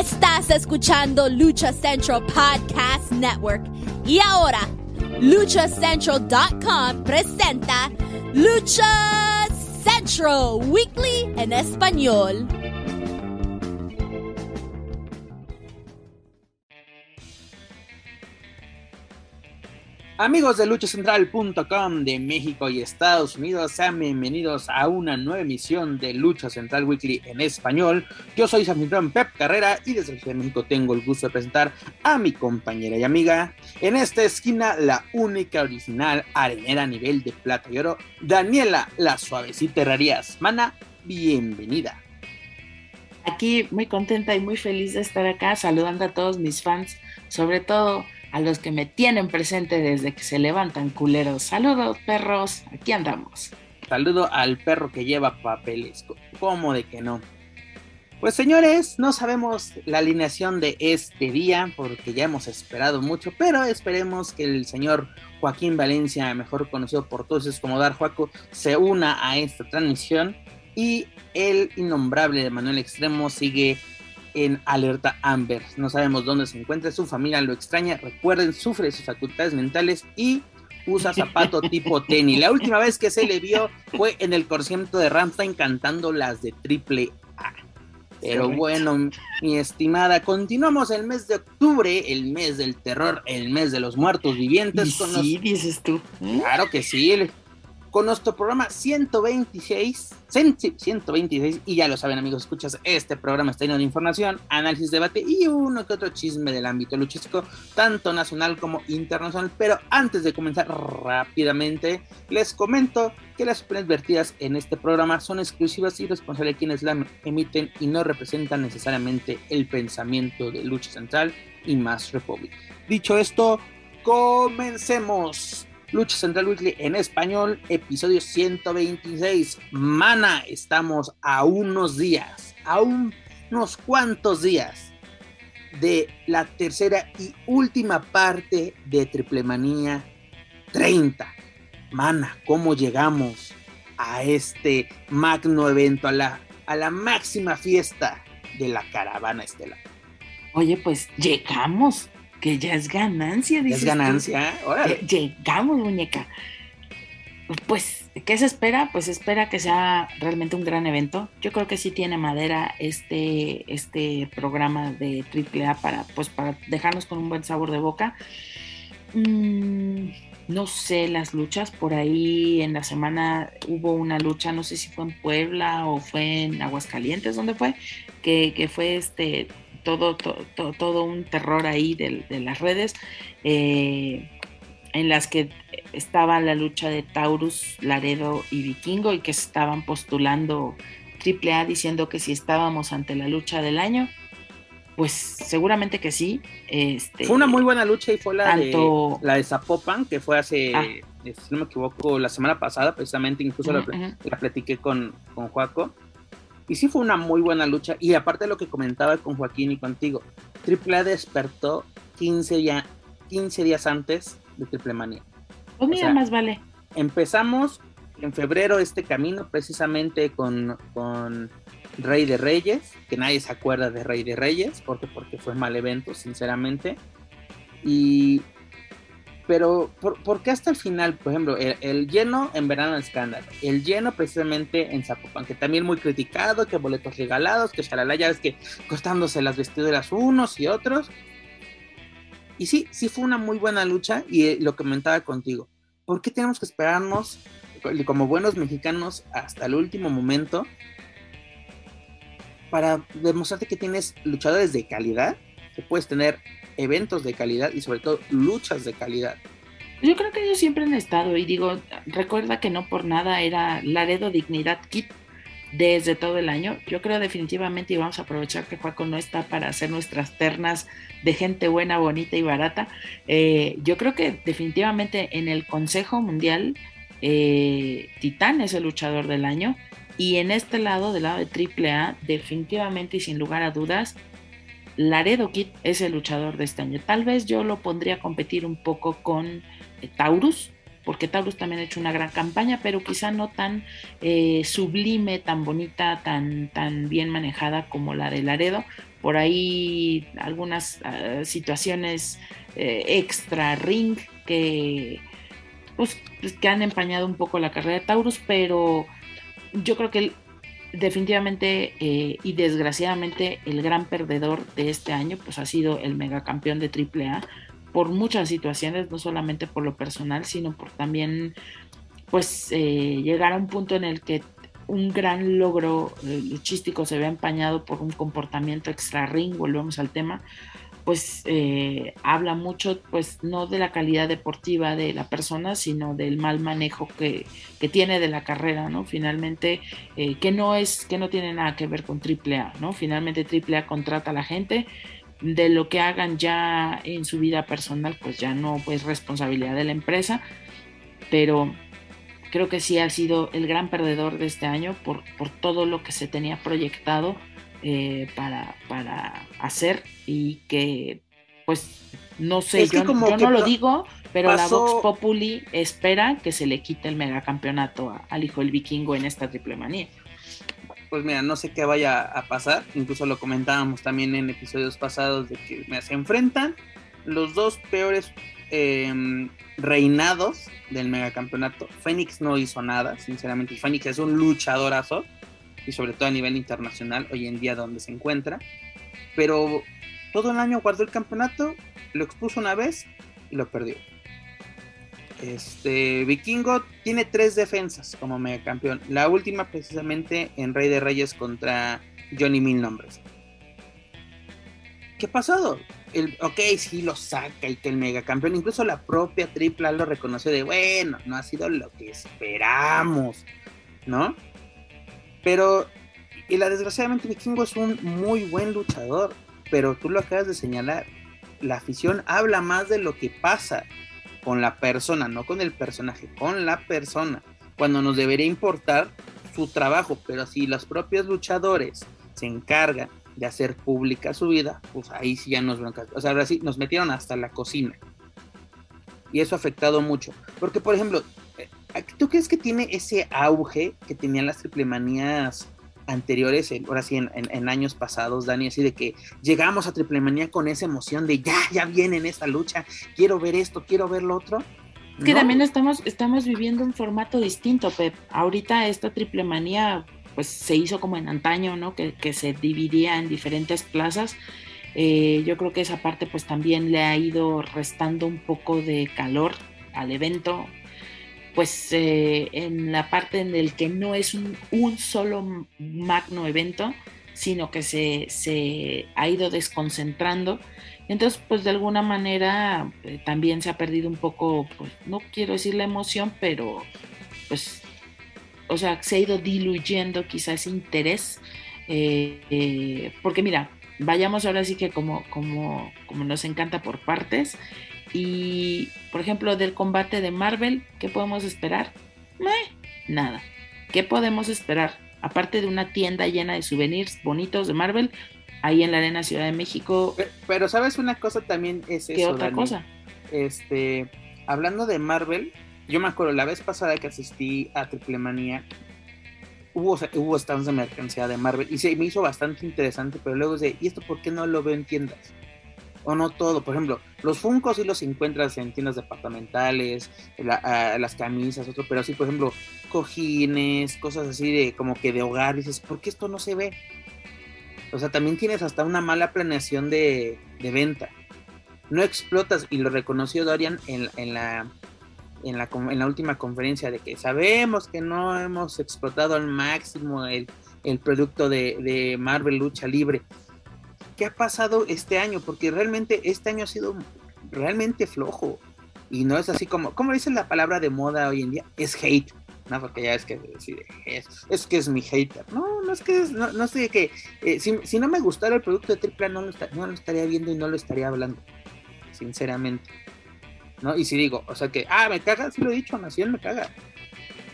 Estás escuchando Lucha Central Podcast Network. Y ahora, luchacentral.com presenta Lucha Central Weekly en español. Amigos de luchacentral.com de México y Estados Unidos, sean bienvenidos a una nueva emisión de Lucha Central Weekly en español. Yo soy su anfitrión Pep Carrera y desde el Ciudad de México tengo el gusto de presentar a mi compañera y amiga, en esta esquina la única original arenera a nivel de plata y oro, Daniela, la suavecita Herrerías. Mana, bienvenida. Aquí muy contenta y muy feliz de estar acá, saludando a todos mis fans, sobre todo a los que me tienen presente desde que se levantan, culeros. Saludos, perros, aquí andamos. Saludo al perro que lleva papeles, ¿cómo de que no? Pues señores, no sabemos la alineación de este día, porque ya hemos esperado mucho, pero esperemos que el señor Joaquín Valencia, mejor conocido por todos como Dar Joaco, se una a esta transmisión, y el innombrable de Manuel Extremo sigue en alerta Amber. No sabemos dónde se encuentra, su familia lo extraña, recuerden, sufre sus facultades mentales y usa zapato tipo tenis. La última vez que se le vio fue en el concierto de Rammstein cantando las de Triple A. Pero bueno, mi estimada, continuamos el mes de octubre, el mes del terror, el mes de los muertos vivientes. Dices tú. Claro que sí, con nuestro programa 126, y ya lo saben, amigos, escuchas, este programa está lleno de información, análisis, debate y uno que otro chisme del ámbito luchístico, tanto nacional como internacional. Pero antes de comenzar rápidamente, les comento que las opiniones vertidas en este programa son exclusivas y responsables de quienes las emiten y no representan necesariamente el pensamiento de Lucha Central y Más Republic. Dicho esto, comencemos. Lucha Central Weekly en español, episodio 126. Mana, estamos a unos días, a unos cuantos días de la tercera y última parte de Triplemanía 30. Mana, ¿cómo llegamos a este magno evento, a la máxima fiesta de la caravana estelar? Oye, pues llegamos. Que ya es ganancia, dices. Ya es ganancia, órale. Llegamos, muñeca. Pues, ¿qué se espera? Pues espera que sea realmente un gran evento. Yo creo que sí tiene madera este programa de Triple A para dejarnos con un buen sabor de boca. No sé, las luchas, por ahí en la semana hubo una lucha, no sé si fue en Puebla o fue en Aguascalientes, ¿dónde fue? Que fue todo un terror ahí de las redes, en las que estaba la lucha de Taurus, Laredo y Vikingo, y que estaban postulando Triple A diciendo que si estábamos ante la lucha del año. Pues seguramente que sí. Fue una muy buena lucha y fue la de Zapopan, que fue hace, si no me equivoco, la semana pasada precisamente, incluso la platiqué con Joaco. Y sí fue una muy buena lucha, y aparte de lo que comentaba con Joaquín y contigo, Triple A despertó 15 días antes de Triplemanía. Pues mira, o sea, más vale. Empezamos en febrero este camino precisamente con Rey de Reyes, que nadie se acuerda de Rey de Reyes, porque fue mal evento, sinceramente. Pero, ¿por qué hasta el final? Por ejemplo, el lleno en verano del escándalo, el lleno precisamente en Zapopan, que también muy criticado, que boletos regalados, que shalala, ya ves que costándose las vestiduras unos y otros. Y sí fue una muy buena lucha, y lo comentaba contigo, ¿por qué tenemos que esperarnos como buenos mexicanos hasta el último momento para demostrarte que tienes luchadores de calidad, que puedes tener eventos de calidad y sobre todo luchas de calidad? Yo creo que ellos siempre han estado, y digo, recuerda que no por nada era Laredo Dignidad Kid desde todo el año. Yo creo definitivamente, y vamos a aprovechar que Joaco no está para hacer nuestras ternas de gente buena, bonita y barata, yo creo que definitivamente en el Consejo Mundial Titán es el luchador del año, y en este lado, del lado de Triple A, definitivamente y sin lugar a dudas, Laredo Kid es el luchador de este año. Tal vez yo lo pondría a competir un poco con Taurus, porque Taurus también ha hecho una gran campaña, pero quizá no tan sublime, tan bonita, tan bien manejada como la de Laredo. Por ahí algunas situaciones extra ring que han empañado un poco la carrera de Taurus, pero yo creo que definitivamente y desgraciadamente el gran perdedor de este año pues ha sido el megacampeón de Triple A, por muchas situaciones, no solamente por lo personal, sino por también pues llegar a un punto en el que un gran logro luchístico se ve empañado por un comportamiento extra ring, volvemos al tema, pues habla mucho, pues no de la calidad deportiva de la persona, sino del mal manejo que tiene de la carrera, ¿no? Finalmente, que no tiene nada que ver con AAA, ¿no? Finalmente AAA contrata a la gente. De lo que hagan ya en su vida personal, pues ya no es responsabilidad de la empresa, pero creo que sí ha sido el gran perdedor de este año por todo lo que se tenía proyectado para hacer, y que pues no sé, es yo no lo digo, pero pasó... la Vox Populi espera que se le quite el megacampeonato al hijo del Vikingo en esta Triplemanía. Pues mira, no sé qué vaya a pasar, incluso lo comentábamos también en episodios pasados de que se enfrentan los dos peores reinados del megacampeonato. Fénix no hizo nada, sinceramente. Fénix es un luchadorazo, y sobre todo a nivel internacional, hoy en día donde se encuentra, pero todo el año guardó el campeonato, lo expuso una vez y lo perdió. Vikingo tiene 3 defensas como megacampeón, la última precisamente en Rey de Reyes contra Johnny Mil Nombres. ¿Qué ha pasado? Sí lo saca, y que el megacampeón, incluso la propia AAA lo reconoció de, bueno, no ha sido lo que esperamos, ¿no? Pero, y desgraciadamente Vikingo es un muy buen luchador, pero tú lo acabas de señalar, la afición habla más de lo que pasa con la persona, no con el personaje, con la persona, cuando nos debería importar su trabajo. Pero si los propios luchadores se encargan de hacer pública su vida, pues ahí sí ya nos bronca. O sea, ahora sí nos metieron hasta la cocina, y eso ha afectado mucho, porque por ejemplo, ¿tú crees que tiene ese auge que tenían las Triplemanías anteriores, ahora sí en años pasados, Dani, así de que llegamos a Triplemanía con esa emoción de ya viene en esta lucha, quiero ver esto, quiero ver lo otro? Es que también estamos viviendo un formato distinto, Pep. Ahorita esta Triplemanía pues se hizo como en antaño, ¿no? Que se dividía en diferentes plazas. Yo creo que esa parte pues también le ha ido restando un poco de calor al evento, pues en la parte en el que no es un solo magno evento, sino que se ha ido desconcentrando. Entonces, pues de alguna manera también se ha perdido un poco, pues, no quiero decir la emoción, pero pues, o sea, se ha ido diluyendo quizá ese interés, porque mira, vayamos ahora sí que como nos encanta por partes. Y, por ejemplo, del combate de Marvel, ¿qué podemos esperar? Nada. ¿Qué podemos esperar? Aparte de una tienda llena de souvenirs bonitos de Marvel, ahí en la Arena Ciudad de México. Pero ¿sabes una cosa también? Es ¿qué eso, otra Dani? Cosa? Hablando de Marvel, yo me acuerdo la vez pasada que asistí a Triplemanía, hubo stands de mercancía de Marvel, y se me hizo bastante interesante, pero luego de, ¿y esto por qué no lo veo en tiendas? O no todo, por ejemplo, los Funkos sí los encuentras en tiendas departamentales, las camisas, otro, pero sí, por ejemplo, cojines, cosas así de como que de hogar, dices, ¿por qué esto no se ve? O sea, también tienes hasta una mala planeación de venta. No explotas, y lo reconoció Dorian en la última conferencia, de que sabemos que no hemos explotado al máximo el producto de Marvel Lucha Libre. ¿Qué ha pasado este año? Porque realmente este año ha sido realmente flojo, y no es así como dice la palabra de moda hoy en día, es hate, ¿no? Porque ya es que es que es mi hater, no sé que si no me gustara el producto de Triple A no lo estaría viendo y no lo estaría hablando, sinceramente, ¿no? Y si digo, o sea que, me caga, sí lo he dicho, Nación me caga,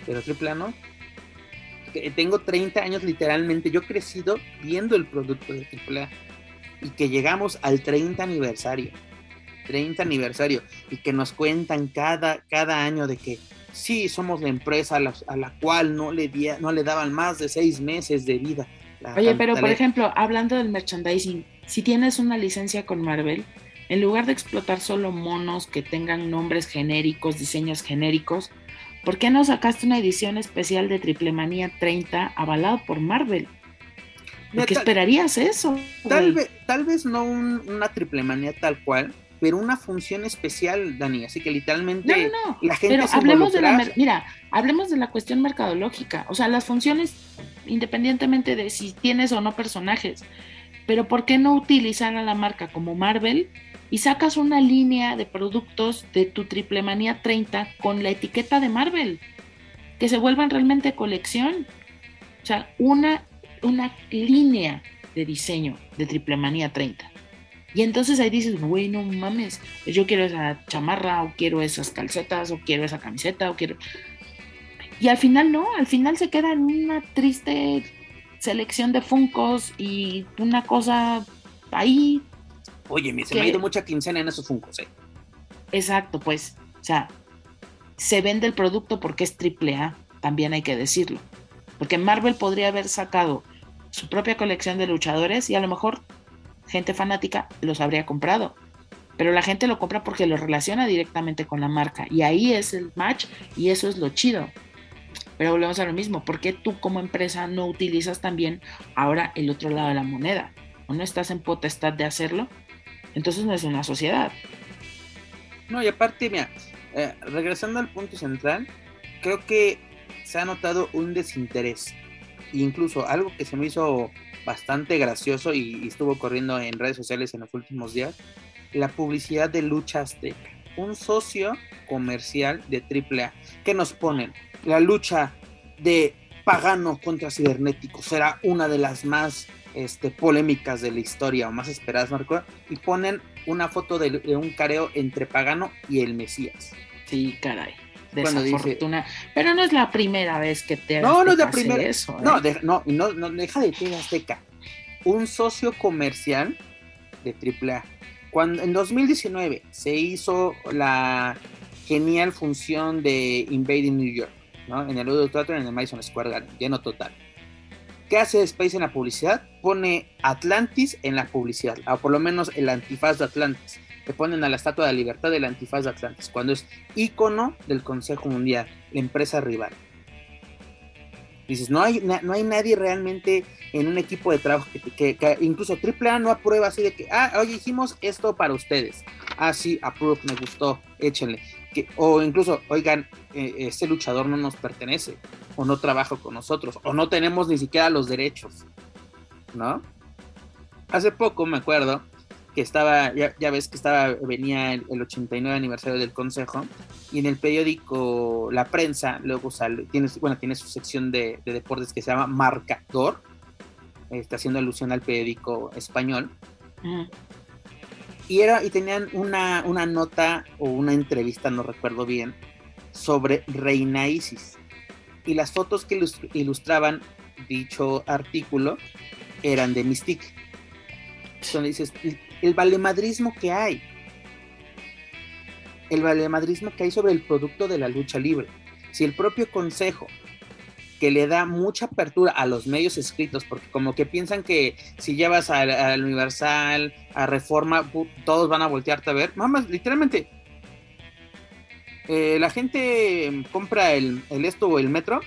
pero Triple A no. Tengo 30 años literalmente, yo he crecido viendo el producto de Triple A, y que llegamos al 30 aniversario 30 aniversario y que nos cuentan cada año de que sí, somos la empresa a la cual no le daban más de 6 meses de vida. Oye, pero por ejemplo, hablando del merchandising, si tienes una licencia con Marvel, en lugar de explotar solo monos que tengan nombres genéricos, diseños genéricos, ¿por qué no sacaste una edición especial de Triplemanía 30 avalado por Marvel? ¿De qué esperarías eso? Tal vez no una Triplemanía tal cual, pero una función especial, Dani, así que literalmente no, la gente pero se involucrará. Hablemos de la cuestión mercadológica, o sea, las funciones, independientemente de si tienes o no personajes, pero ¿por qué no utilizar a la marca como Marvel y sacas una línea de productos de tu Triplemanía 30 con la etiqueta de Marvel, que se vuelvan realmente colección? O sea, una línea de diseño de Triplemanía 30. Y entonces ahí dices, güey, no mames, yo quiero esa chamarra, o quiero esas calcetas, o quiero esa camiseta, o quiero... Y al final no, al final se queda en una triste selección de Funkos y una cosa ahí. Oye, se me ha ido mucha quincena en esos Funkos, ¿eh? Exacto, pues, o sea, se vende el producto porque es triple A, también hay que decirlo. Porque Marvel podría haber sacado su propia colección de luchadores y a lo mejor gente fanática los habría comprado, pero la gente lo compra porque lo relaciona directamente con la marca, y ahí es el match, y eso es lo chido. Pero volvemos a lo mismo, ¿por qué tú como empresa no utilizas también ahora el otro lado de la moneda? ¿O no estás en potestad de hacerlo? Entonces no es una sociedad. No, y aparte, mira, regresando al punto central, creo que se ha notado un desinterés, e incluso algo que se me hizo bastante gracioso y estuvo corriendo en redes sociales en los últimos días, la publicidad de Lucha Azteca, un socio comercial de AAA, que nos ponen la lucha de Pagano contra Cibernético, será una de las más polémicas de la historia, o más esperadas, Marco, y ponen una foto de un careo entre Pagano y el Mesías. Sí, caray. Desafortuna, dice, pero no es la primera vez que te eso, ¿eh? No, deja de TV Azteca, un socio comercial de AAA. Cuando en 2019 se hizo la genial función de Invading New York, ¿no? En el Laredo Theater, en el Madison Square Garden, lleno total. ¿Qué hace Space en la publicidad? Pone Atlantis en la publicidad, o por lo menos el antifaz de Atlantis. Le ponen a la Estatua de la Libertad del antifaz de Atlantis, cuando es ícono del Consejo Mundial, la empresa rival. Dices, no hay nadie realmente en un equipo de trabajo que incluso AAA no aprueba así de que, oye, hicimos esto para ustedes. Ah, sí, approve, me gustó, échenle. O incluso, oigan, este luchador no nos pertenece, o no trabaja con nosotros, o no tenemos ni siquiera los derechos, ¿no? Hace poco, me acuerdo, que estaba, ya ves que venía el 89 aniversario del Consejo, y en el periódico La Prensa, luego sale, tiene su sección de deportes que se llama Marcador, está haciendo alusión al periódico español, y tenían una nota o una entrevista, no recuerdo bien, sobre Reina Isis, y las fotos que ilustraban dicho artículo eran de Mystique, donde dices, el valemadrismo que hay. El valemadrismo que hay sobre el producto de la lucha libre. Si el propio Consejo, que le da mucha apertura a los medios escritos, porque como que piensan que si llevas al Universal, a Reforma, todos van a voltearte a ver. Mamás, literalmente, la gente compra el esto o el metro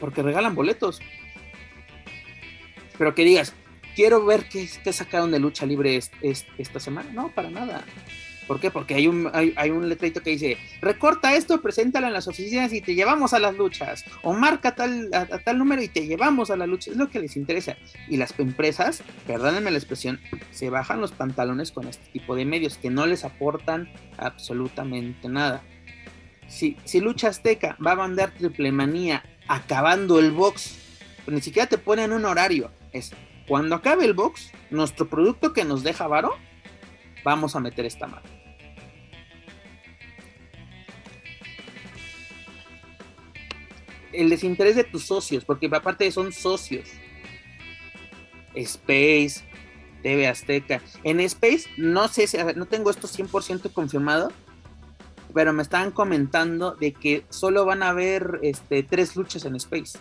porque regalan boletos. Pero que digas, quiero ver qué sacaron de lucha libre esta semana. No, para nada. ¿Por qué? Porque hay un letrito que dice, recorta esto, preséntalo en las oficinas y te llevamos a las luchas. O marca tal número y te llevamos a la lucha. Es lo que les interesa. Y las empresas, perdónenme la expresión, se bajan los pantalones con este tipo de medios que no les aportan absolutamente nada. Si Lucha Azteca va a mandar Triplemanía acabando el box, pero ni siquiera te ponen un horario. Es cuando acabe el box, nuestro producto que nos deja varo, vamos a meter esta mano. El desinterés de tus socios, porque aparte son socios. Space, TV Azteca. En Space, no sé, no tengo esto 100% confirmado, pero me estaban comentando de que solo van a haber 3 luchas en Space.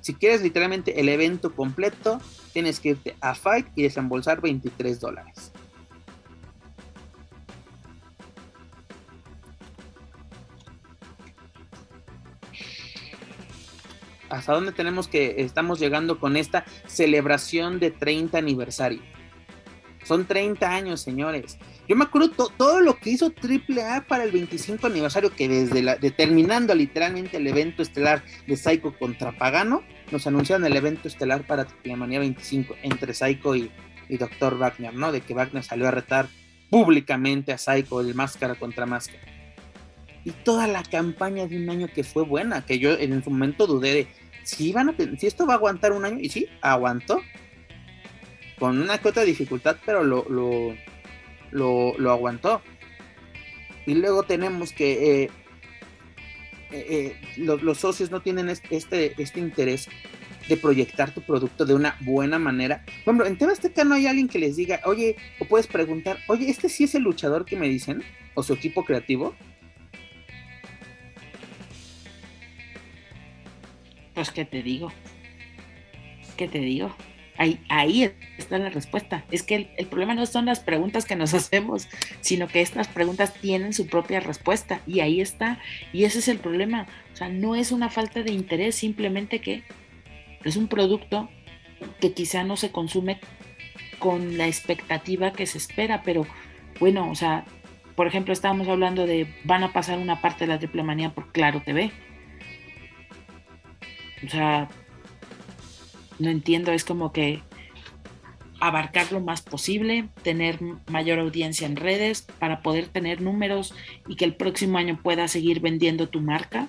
Si quieres literalmente el evento completo, tienes que irte a Fight y desembolsar $23. ¿Hasta dónde estamos llegando con esta celebración de 30 aniversario? Son 30 años, señores. Yo me acuerdo todo lo que hizo Triple A para el 25 aniversario, que terminando literalmente el evento estelar de Psycho contra Pagano, nos anunciaron el evento estelar para Triplemanía 25 entre Psycho y Dr. Wagner, ¿no? De que Wagner salió a retar públicamente a Psycho, el máscara contra máscara. Y toda la campaña de un año que fue buena, que yo en su momento dudé de si esto va a aguantar un año, y sí, aguantó. Con una que otra dificultad, pero lo aguantó. Y luego tenemos que los socios no tienen este interés de proyectar tu producto de una buena manera. Por ejemplo, en TV Azteca no hay alguien que les diga, oye, o puedes preguntar, oye, ¿este sí es el luchador que me dicen? O su equipo creativo. Pues, ¿Qué te digo? Ahí está la respuesta. Es que el problema no son las preguntas que nos hacemos, sino que estas preguntas tienen su propia respuesta, y ahí está, y ese es el problema. O sea, no es una falta de interés, simplemente que es un producto que quizá no se consume con la expectativa que se espera. Pero bueno, o sea, por ejemplo, estábamos hablando de van a pasar una parte de la Triplemanía por Claro TV. O sea, no entiendo, es como que abarcar lo más posible, tener mayor audiencia en redes para poder tener números y que el próximo año puedas seguir vendiendo tu marca,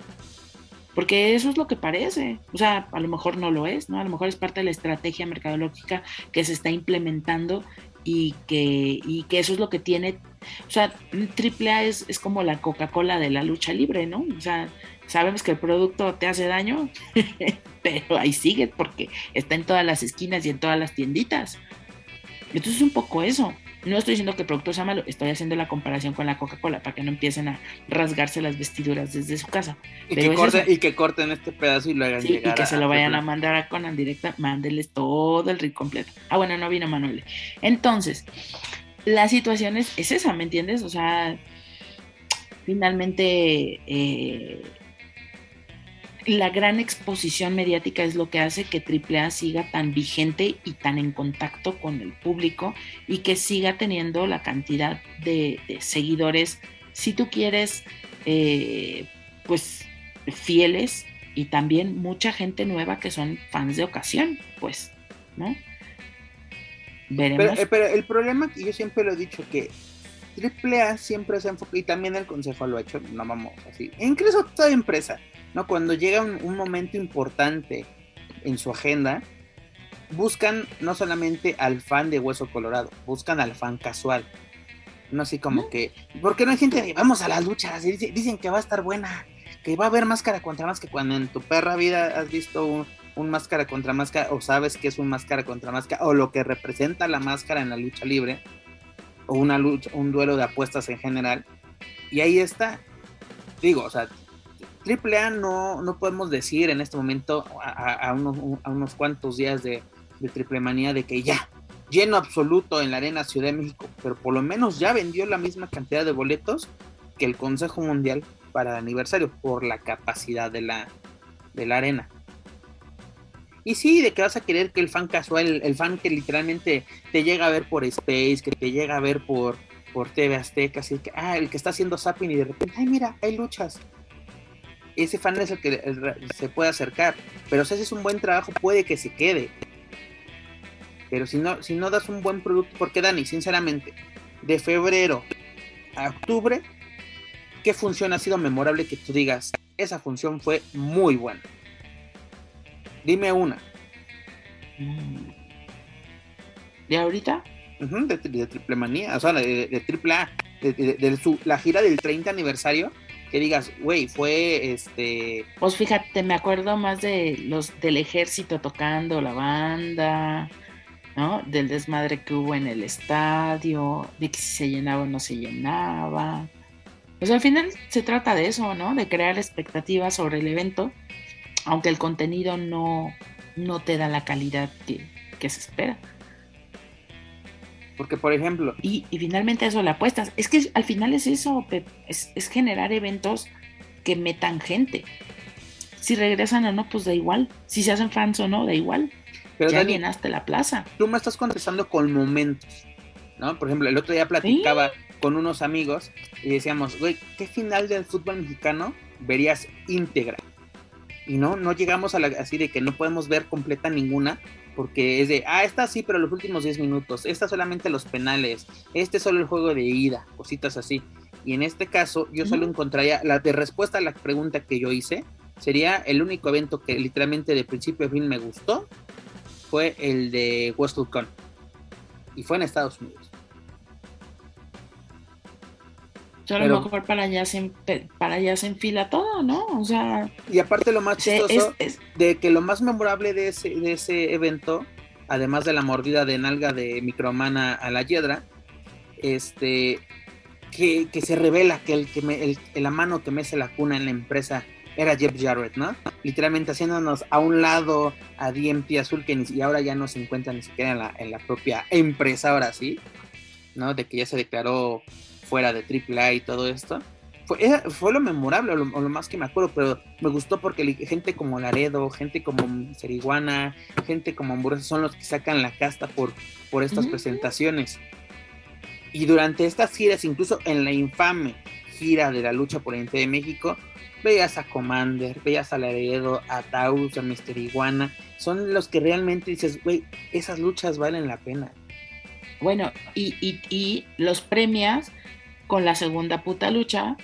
porque eso es lo que parece. O sea, a lo mejor no lo es, ¿no? A lo mejor es parte de la estrategia mercadológica que se está implementando y que eso es lo que tiene. O sea, Triple A es como la Coca-Cola de la lucha libre, ¿no? O sea, sabemos que el producto te hace daño, pero ahí sigue porque está en todas las esquinas y en todas las tienditas. Entonces, un poco eso. No estoy diciendo que el producto sea malo, estoy haciendo la comparación con la Coca-Cola para que no empiecen a rasgarse las vestiduras desde su casa. Y, pero que corten este pedazo y lo hagan llegar. Y que se lo vayan a mandar a Conan directa, mándenles todo el ring completo. Ah, bueno, no vino Manuel. Entonces, la situación es esa, ¿me entiendes? O sea, finalmente... la gran exposición mediática es lo que hace que AAA siga tan vigente y tan en contacto con el público y que siga teniendo la cantidad de seguidores, si tú quieres, pues fieles, y también mucha gente nueva que son fans de ocasión, pues, ¿no? Veremos. Pero el problema, y yo siempre lo he dicho, que AAA siempre se enfoca, y también el consejo lo ha hecho, no vamos así, incluso toda empresa, ¿no? Cuando llega un momento importante en su agenda, buscan no solamente al fan de hueso colorado, buscan al fan casual. No así como que... Porque no hay gente de, vamos a las luchas, y dicen que va a estar buena, que va a haber máscara contra máscara, cuando en tu perra vida has visto un máscara contra máscara, o sabes que es un máscara contra máscara, o lo que representa la máscara en la lucha libre, o una lucha, un duelo de apuestas en general. Y ahí está. Digo, o sea... AAA no podemos decir en este momento a unos cuantos días de Triplemanía de que ya, lleno absoluto en la Arena Ciudad de México, pero por lo menos ya vendió la misma cantidad de boletos que el Consejo Mundial para el aniversario, por la capacidad de la arena. Y sí, de que vas a querer que el fan casual, el fan que literalmente te llega a ver por Space, que te llega a ver por TV Azteca, así que, el que está haciendo zapping y de repente, ay mira, hay luchas. Ese fan es el que se puede acercar, pero si haces un buen trabajo puede que se quede, pero si no das un buen producto, porque Dani, sinceramente, de febrero a octubre, ¿qué función ha sido memorable que tú digas, esa función fue muy buena? Dime una. ¿De ahorita? Uh-huh, de Triplemanía, o sea, de AAA, la gira del 30 aniversario, que digas, güey, fue Pues fíjate, me acuerdo más de los del ejército tocando la banda, ¿no? Del desmadre que hubo en el estadio, de que si se llenaba o no se llenaba. Pues al final se trata de eso, ¿no? De crear expectativas sobre el evento, aunque el contenido no te da la calidad que se espera. Porque, por ejemplo... Y finalmente eso, la apuestas. Es que al final es eso, Pep. Es generar eventos que metan gente. Si regresan o no, pues da igual. Si se hacen fans o no, da igual. Pero ya llenaste la plaza. Tú me estás contestando con momentos, ¿no? Por ejemplo, el otro día platicaba... ¿Sí? Con unos amigos y decíamos, güey, ¿qué final del fútbol mexicano verías íntegra? Y no llegamos a la, así de que no podemos ver completa ninguna, porque es de, esta sí, pero los últimos 10 minutos, esta solamente los penales, solo el juego de ida, cositas así. Y en este caso, yo solo encontraría, la de respuesta a la pregunta que yo hice, sería el único evento que literalmente de principio a fin me gustó, fue el de WrestleCon. Y fue en Estados Unidos. Yo a lo mejor para allá se enfila todo, ¿no? O sea... Y aparte lo más chistoso, de que lo más memorable de ese evento, además de la mordida de nalga de Micromana a la Hiedra, que se revela que la mano que mece la cuna en la empresa era Jeff Jarrett, ¿no? Literalmente haciéndonos a un lado a DMT Azul, y ahora ya no se encuentra ni siquiera en la propia empresa, ahora sí, ¿no? De que ya se declaró... fuera de Triple A y todo esto, fue lo memorable o lo más que me acuerdo, pero me gustó porque gente como Laredo, gente como Seriguana, gente como Hamburguesa son los que sacan la casta por estas presentaciones. Y durante estas giras, incluso en la infame gira de la lucha por el TV de México, veías a Commander, veías a Laredo, a Taurus, a Mr. Iguana, son los que realmente dices, güey, esas luchas valen la pena. Bueno, y los premias con la segunda puta lucha,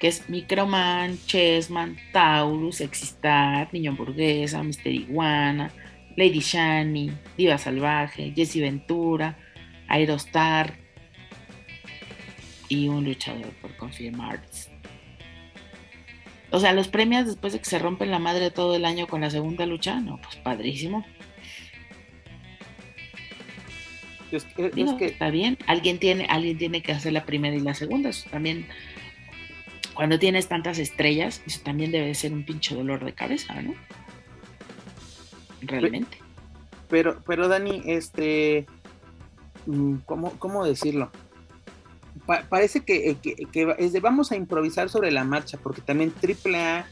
que es Microman, Chessman, Taurus, Existar, Niño Hamburguesa, Mister Iguana, Lady Shani, Diva Salvaje, Jesse Ventura, Aerostar y un luchador por confirmar. O sea, los premias después de que se rompen la madre todo el año con la segunda lucha, no, pues padrísimo. Digo, está bien, alguien tiene que hacer la primera y la segunda. Eso también, cuando tienes tantas estrellas, eso también debe ser un pinche dolor de cabeza, ¿no? Realmente. Pero Dani, ¿cómo decirlo? Parece que es de vamos a improvisar sobre la marcha, porque también AAA,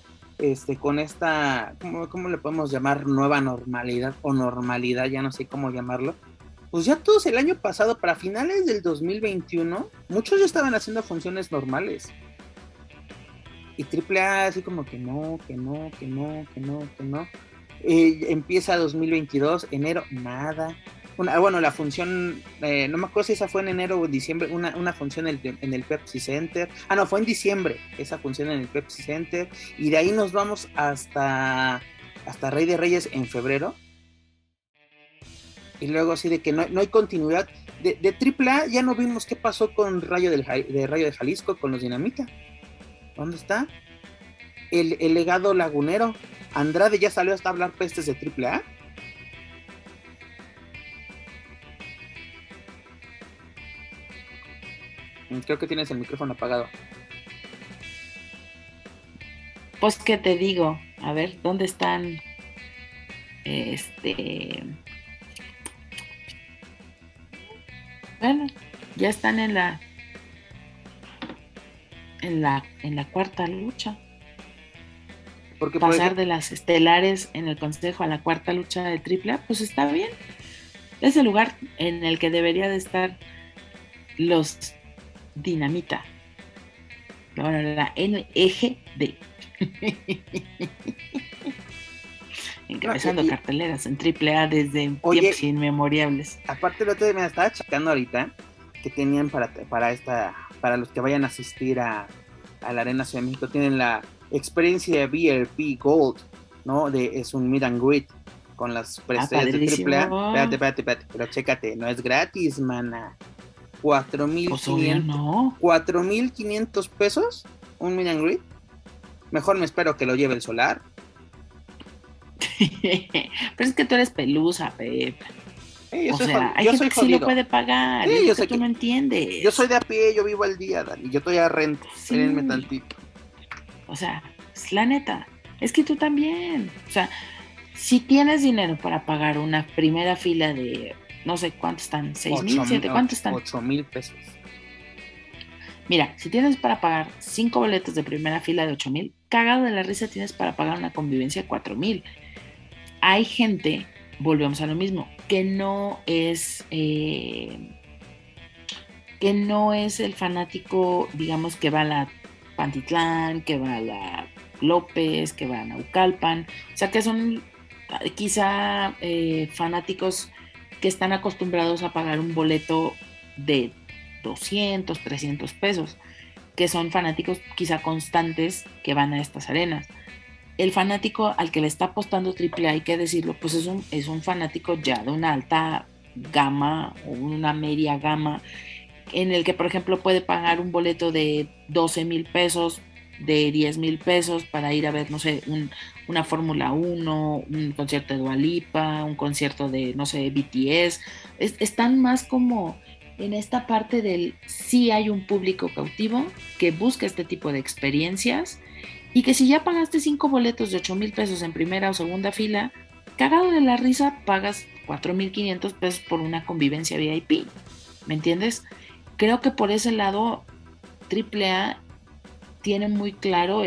con esta, ¿cómo le podemos llamar? Nueva normalidad o normalidad, ya no sé cómo llamarlo. Pues ya todos el año pasado, para finales del 2021, muchos ya estaban haciendo funciones normales. Y AAA así como que no. Empieza 2022, enero, nada. La función, no me acuerdo si esa fue en enero o diciembre, una función en el Pepsi Center. No, fue en diciembre, esa función en el Pepsi Center. Y de ahí nos vamos hasta Rey de Reyes en febrero. Y luego así de que no hay continuidad de AAA. Ya no vimos qué pasó con Rayo de Jalisco, con los Dinamita. ¿Dónde está? El legado lagunero. Andrade ya salió hasta hablar pestes de AAA. Creo que tienes el micrófono apagado. Pues qué te digo, a ver, ¿dónde están? Bueno, ya están en la cuarta lucha. Porque pasar de las estelares en el consejo a la cuarta lucha de AAA, pues está bien. Es el lugar en el que debería de estar los Dinamita. Bueno, la NGD. Encabezando carteleras en AAA desde tiempos inmemoriales. Aparte, el otro día me estaba checando ahorita que tenían para los que vayan a asistir a la Arena Ciudad de México, tienen la experiencia VIP Gold, ¿no? Es un meet and greet con las prestaciones de AAA. Espérate, pero chécate, no es gratis, mana. 4,500 pesos un meet and greet. Mejor me espero que lo lleve el solar. Pero es que tú eres pelusa, Pep. O sea, hay gente que sí lo puede pagar. Sí, yo sé que tú no entiendes. Yo soy de a pie, yo vivo al día, Dani. Yo estoy a renta. Espérenme tantito. O sea, es la neta. Es que tú también. O sea, si tienes dinero para pagar una primera fila de no sé cuántos están, 6,000, 7,000, ¿cuántos están? 8,000 pesos. Mira, si tienes para pagar 5 boletos de primera fila de 8,000, cagado de la risa tienes para pagar una convivencia de 4,000. Hay gente, volvemos a lo mismo, que no es el fanático, digamos, que va a la Pantitlán, que va a la López, que va a Naucalpan, o sea, que son quizá fanáticos que están acostumbrados a pagar un boleto de 200, 300 pesos, que son fanáticos quizá constantes que van a estas arenas. El fanático al que le está apostando Triple A, hay que decirlo, pues es un fanático ya de una alta gama o una media gama, en el que, por ejemplo, puede pagar un boleto de 12,000 pesos, de 10,000 pesos para ir a ver, no sé, una Fórmula 1, un concierto de Dua Lipa, un concierto de, no sé, BTS. Están más como en esta parte del sí hay un público cautivo que busca este tipo de experiencias y que si ya pagaste 5 boletos de 8,000 pesos en primera o segunda fila, cagado de la risa pagas 4,500 pesos por una convivencia VIP, ¿me entiendes? Creo que por ese lado AAA tiene muy claro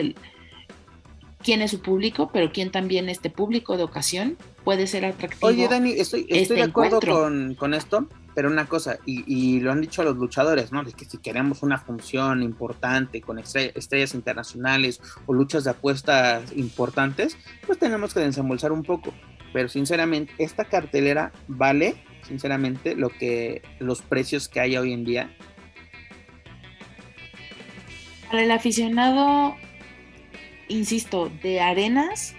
quién es su público, pero quién también este público de ocasión puede ser atractivo. Oye, Dani, estoy de acuerdo con esto, pero una cosa, y lo han dicho a los luchadores, ¿no? Es que si queremos una función importante con estrellas internacionales o luchas de apuestas importantes, pues tenemos que desembolsar un poco. Pero sinceramente, esta cartelera vale, sinceramente, lo que los precios que hay hoy en día. Para el aficionado, insisto, de arenas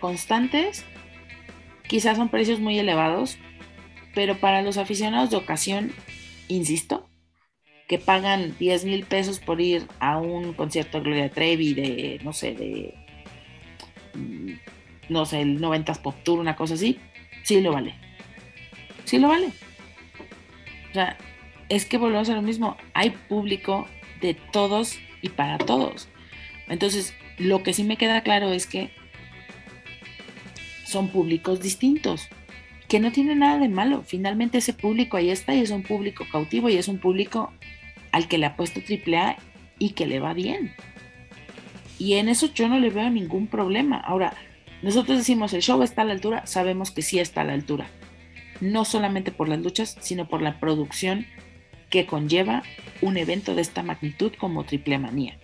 constantes, quizás son precios muy elevados, pero para los aficionados de ocasión, insisto, que pagan 10,000 pesos por ir a un concierto de Gloria Trevi de, no sé, el 90s Pop Tour, una cosa así, sí lo vale. Sí lo vale. O sea, es que volvemos a lo mismo. Hay público de todos y para todos. Entonces, lo que sí me queda claro es que son públicos distintos, que no tiene nada de malo. Finalmente ese público ahí está y es un público cautivo y es un público al que le ha puesto AAA y que le va bien. Y en eso yo no le veo ningún problema. Ahora, nosotros decimos el show está a la altura, sabemos que sí está a la altura. No solamente por las luchas, sino por la producción que conlleva un evento de esta magnitud como Triplemanía.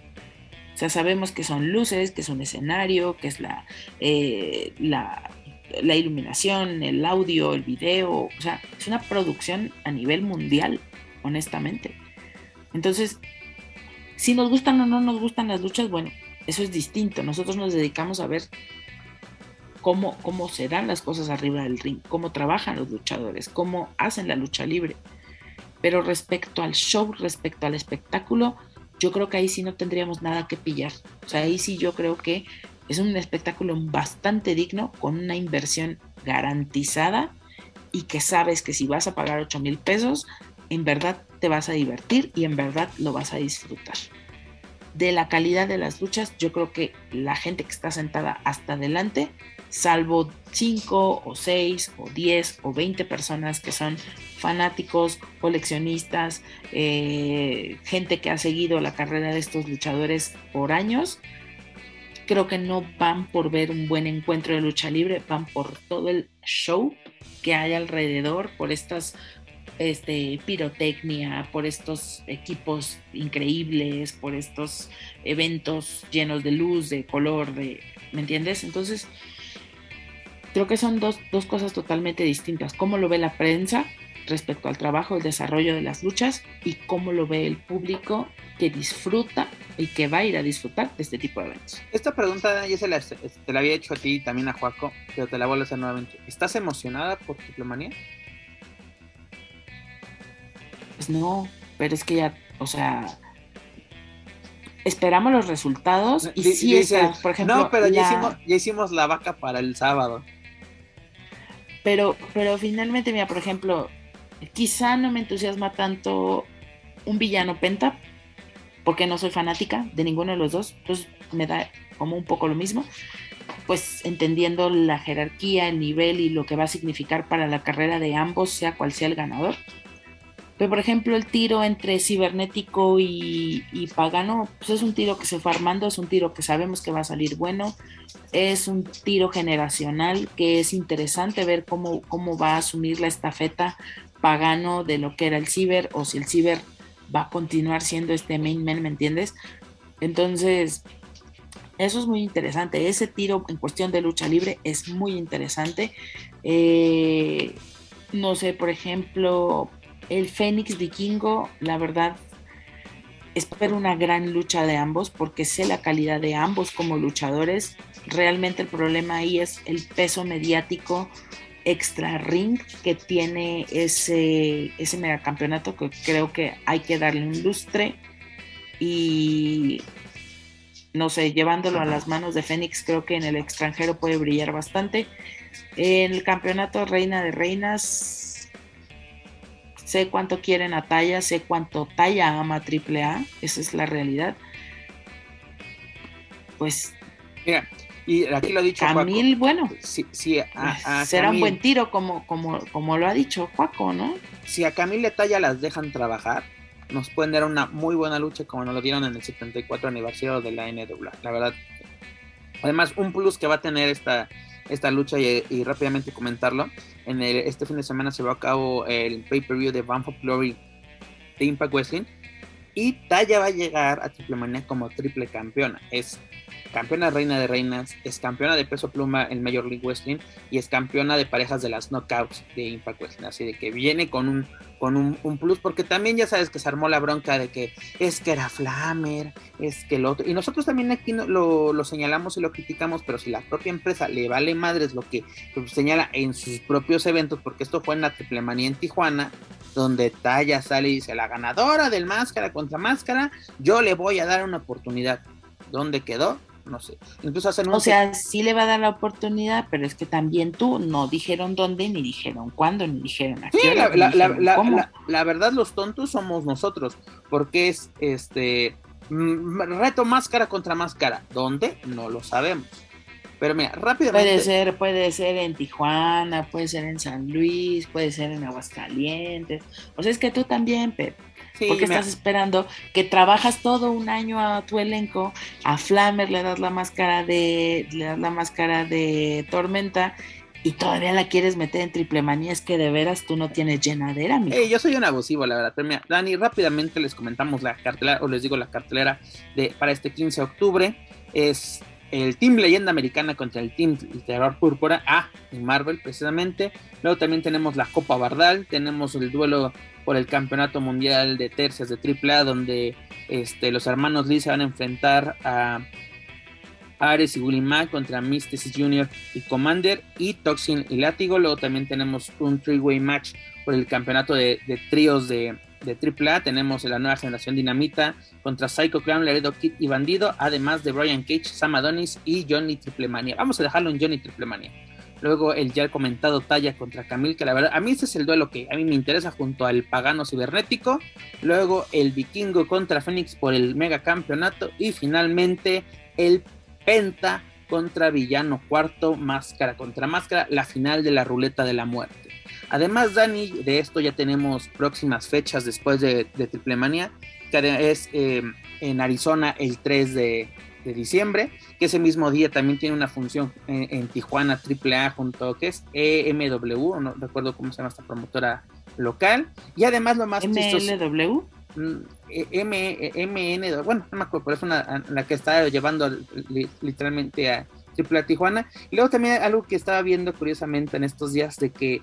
O sea, sabemos que son luces, que es un escenario, que es la iluminación, el audio, el video, o sea, es una producción a nivel mundial, honestamente. Entonces, si nos gustan o no nos gustan las luchas, bueno, eso es distinto. Nosotros nos dedicamos a ver cómo se dan las cosas arriba del ring, cómo trabajan los luchadores, cómo hacen la lucha libre. Pero respecto al show, respecto al espectáculo, yo creo que ahí sí no tendríamos nada que pillar. O sea, ahí sí yo creo que es un espectáculo bastante digno, con una inversión garantizada y que sabes que si vas a pagar 8,000 pesos, en verdad te vas a divertir y en verdad lo vas a disfrutar. De la calidad de las luchas, yo creo que la gente que está sentada hasta adelante, salvo 5 o 6 o 10 o 20 personas que son fanáticos, coleccionistas, gente que ha seguido la carrera de estos luchadores por años, creo que no van por ver un buen encuentro de lucha libre, van por todo el show que hay alrededor, por estas pirotecnia, por estos equipos increíbles, por estos eventos llenos de luz, de color, ¿me entiendes? Entonces, creo que son dos cosas totalmente distintas. Cómo lo ve la prensa respecto al trabajo, el desarrollo de las luchas, y cómo lo ve el público que disfruta y que va a ir a disfrutar de este tipo de eventos. Esta pregunta ya te la había hecho a ti y también a Joaco, pero te la vuelvo a hacer nuevamente. ¿Estás emocionada por Triplemanía? Pues no, pero es que ya, o sea, esperamos los resultados y sí, por ejemplo. No, pero ya hicimos la vaca para el sábado. Pero finalmente, mira, por ejemplo, quizá no me entusiasma tanto un villano penta, porque no soy fanática de ninguno de los dos, entonces me da como un poco lo mismo, pues entendiendo la jerarquía, el nivel y lo que va a significar para la carrera de ambos, sea cual sea el ganador. Pero por ejemplo el tiro entre Cibernético y Pagano, pues es un tiro que se fue armando, es un tiro que sabemos que va a salir bueno, es un tiro generacional que es interesante ver cómo va a asumir la estafeta Pagano de lo que era el Ciber, o si el Ciber va a continuar siendo este main man, ¿me entiendes? Entonces eso es muy interesante, ese tiro en cuestión de lucha libre es muy interesante. No sé, por ejemplo, el Fénix Vikingo, la verdad, espero una gran lucha de ambos porque sé la calidad de ambos como luchadores. Realmente el problema ahí es el peso mediático extra ring que tiene ese megacampeonato, que creo que hay que darle un lustre y... no sé, llevándolo a las manos de Fénix, creo que en el extranjero puede brillar bastante. En el campeonato Reina de Reinas, sé cuánto quieren a Taya, sé cuánto Taya ama a Triple A, esa es la realidad. Pues, mira, y aquí lo ha dicho Camille, Joaco. Bueno, sí, a será Camille. Un buen tiro, como lo ha dicho Joaco, ¿no? Si a Camille y Taya las dejan trabajar, nos pueden dar una muy buena lucha como nos lo dieron en el 74 aniversario de la NWA, la verdad. Además, un plus que va a tener esta lucha, y rápidamente comentarlo, en este fin de semana se va a cabo el pay-per-view de Bound for Glory de Impact Wrestling, y Taya va a llegar a Triplemanía como triple campeona, es campeona Reina de Reinas, es campeona de peso pluma en Major League Wrestling y es campeona de parejas de las knockouts de Impact Wrestling, así de que viene con un plus, porque también ya sabes que se armó la bronca de que es que era Flamer, es que el otro, y nosotros también aquí lo señalamos y lo criticamos, pero si la propia empresa le vale madres lo que señala en sus propios eventos, porque esto fue en la Triplemanía en Tijuana, donde Taya sale y dice, la ganadora del máscara contra máscara, yo le voy a dar una oportunidad. ¿Dónde quedó? No sé. Incluso hacen o sea, sí le va a dar la oportunidad, pero es que también tú no dijeron dónde, ni dijeron cuándo, ni dijeron a qué sí, hora, la verdad, los tontos somos nosotros, porque es reto máscara contra máscara. ¿Dónde? No lo sabemos. Pero mira, rápidamente. Puede ser en Tijuana, puede ser en San Luis, puede ser en Aguascalientes. O sea, es que tú también, Pep. Sí, porque estás esperando que trabajas todo un año a tu elenco, a Flamer le das la máscara de Tormenta y todavía la quieres meter en Triplemanía, es que de veras tú no tienes llenadera, mijo. Yo soy un abusivo, la verdad. Pero mira, Dani, rápidamente les comentamos la cartelera, o les digo la cartelera para este 15 de octubre, es el Team Leyenda Americana contra el Team Terror Púrpura, en Marvel precisamente. Luego también tenemos la Copa Bardal, tenemos el duelo por el campeonato mundial de tercias de AAA, donde los hermanos Lee se van a enfrentar a Ares y Willie Mack contra Mysticis Jr. y Commander, y Toxin y Látigo. Luego también tenemos un three-way match por el campeonato de tríos de AAA. Tenemos la nueva generación Dinamita contra Psycho Clown, Laredo Kid y Bandido, además de Brian Cage, Sam Adonis y Johnny Triplemanía. Vamos a dejarlo en Johnny Triplemanía. Luego el ya comentado Taya contra Camille, que la verdad, a mí ese es el duelo que a mí me interesa, junto al Pagano Cibernético. Luego el Vikingo contra Fénix por el megacampeonato. Y finalmente el Penta contra Villano Cuarto, máscara contra máscara, la final de la ruleta de la muerte. Además, Dani, de esto ya tenemos próximas fechas después de Triplemanía, que es en Arizona el 3 de diciembre, que ese mismo día también tiene una función en Tijuana AAA junto que es EMW, no recuerdo cómo se llama esta promotora local, y además lo más MLW MN, bueno, no me acuerdo, pero es la que está llevando literalmente a AAA Tijuana. Y luego también algo que estaba viendo curiosamente en estos días, de que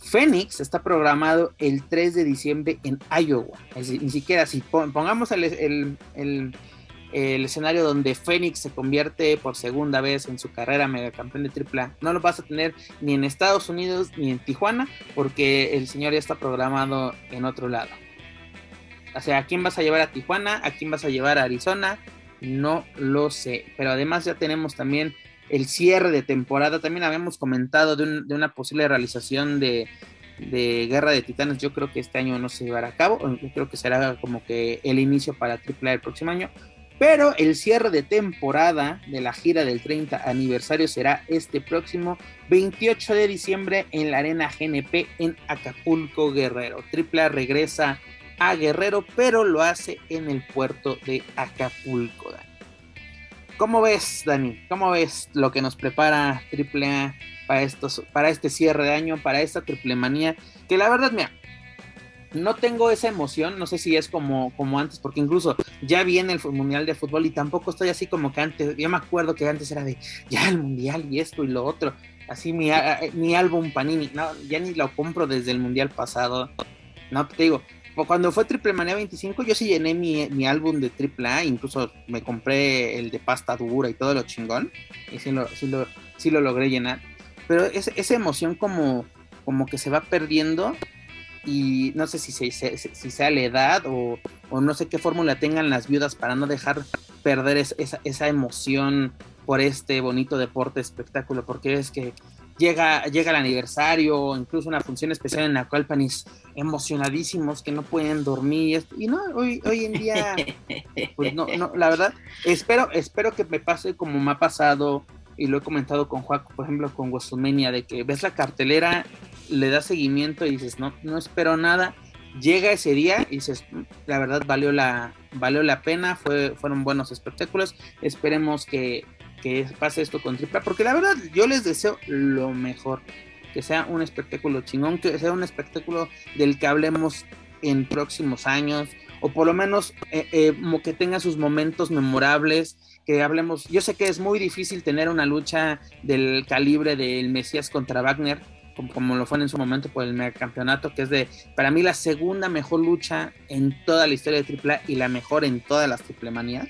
Fénix está programado el 3 de diciembre en Iowa, es decir, ni siquiera si pongamos el escenario donde Fénix se convierte por segunda vez en su carrera megacampeón de AAA, no lo vas a tener ni en Estados Unidos ni en Tijuana, porque el señor ya está programado en otro lado. O sea, ¿a quién vas a llevar a Tijuana? ¿A quién vas a llevar a Arizona? No lo sé. Pero además ya tenemos también el cierre de temporada. También habíamos comentado de una posible realización de Guerra de Titanes. Yo creo que este año no se llevará a cabo, yo creo que será como que el inicio para Triple A el próximo año, pero el cierre de temporada de la gira del 30 aniversario será este próximo 28 de diciembre en la Arena GNP en Acapulco, Guerrero. Triple A regresa a Guerrero, pero lo hace en el puerto de Acapulco, Dani. ¿Cómo ves, Dani? ¿Cómo ves lo que nos prepara Triple A para este cierre de año, para esta triplemanía? Que la verdad, mira, no tengo esa emoción, no sé si es como antes, porque incluso ya viene el Mundial de Fútbol y tampoco estoy así como que antes. Yo me acuerdo que antes era de ya el Mundial y esto y lo otro, así mi álbum Panini, no, ya ni lo compro desde el Mundial pasado, no te digo. Cuando fue Triplemanía 25, yo sí llené mi álbum de AAA, incluso me compré el de pasta dura y todo lo chingón, y sí lo logré llenar, pero esa emoción como que se va perdiendo, y no sé si sea la edad o no sé qué fórmula tengan las viudas para no dejar perder esa emoción por este bonito deporte espectáculo, porque es que Llega el aniversario, incluso una función especial en la cual panis emocionadísimos que no pueden dormir y no, hoy en día pues no, la verdad, espero que me pase como me ha pasado y lo he comentado con Joaco, por ejemplo con Westumenia, de que ves la cartelera, le das seguimiento y dices no espero nada, llega ese día y dices, la verdad valió la pena, fueron buenos espectáculos, esperemos que pase esto con Triple A, porque la verdad yo les deseo lo mejor, que sea un espectáculo chingón, que sea un espectáculo del que hablemos en próximos años, o por lo menos que tenga sus momentos memorables, que hablemos. Yo sé que es muy difícil tener una lucha del calibre del Mesías contra Wagner, como lo fue en su momento por el megacampeonato, que es para mí la segunda mejor lucha en toda la historia de Triple A y la mejor en todas las triplemanías,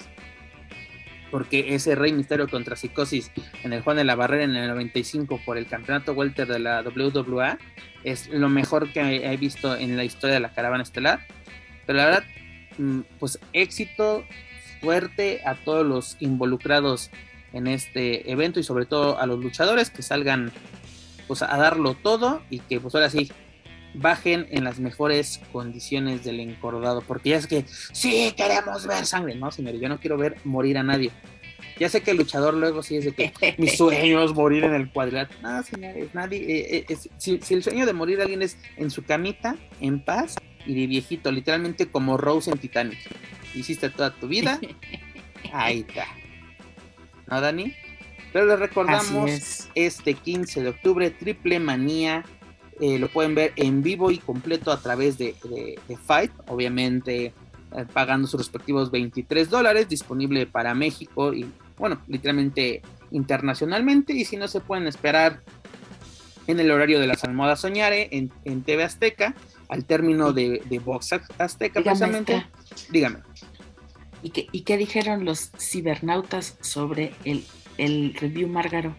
porque ese Rey Misterio contra Psicosis en el Juan de la Barrera en el 95 por el campeonato welter de la WWA es lo mejor que he visto en la historia de la Caravana Estelar. Pero la verdad, pues éxito, suerte a todos los involucrados en este evento y sobre todo a los luchadores que salgan pues a darlo todo y que pues ahora sí bajen en las mejores condiciones del encordado, porque ya es que sí queremos ver sangre, no señores, yo no quiero ver morir a nadie, ya sé que el luchador luego sí es de que mi sueño es morir en el cuadrilátero, no señores, nadie, si el sueño de morir alguien es en su camita, en paz y de viejito, literalmente como Rose en Titanic, hiciste toda tu vida, ahí está, ¿no, Dani? Pero les recordamos, este 15 de octubre, Triplemanía, lo pueden ver en vivo y completo a través de Fight, obviamente pagando sus respectivos $23, disponible para México y bueno, literalmente internacionalmente, y si no se pueden esperar en el horario de las almohadas soñare en TV Azteca al término de Box Azteca, precisamente. Dígame. ¿Y qué dijeron los cibernautas sobre el review Márgaro?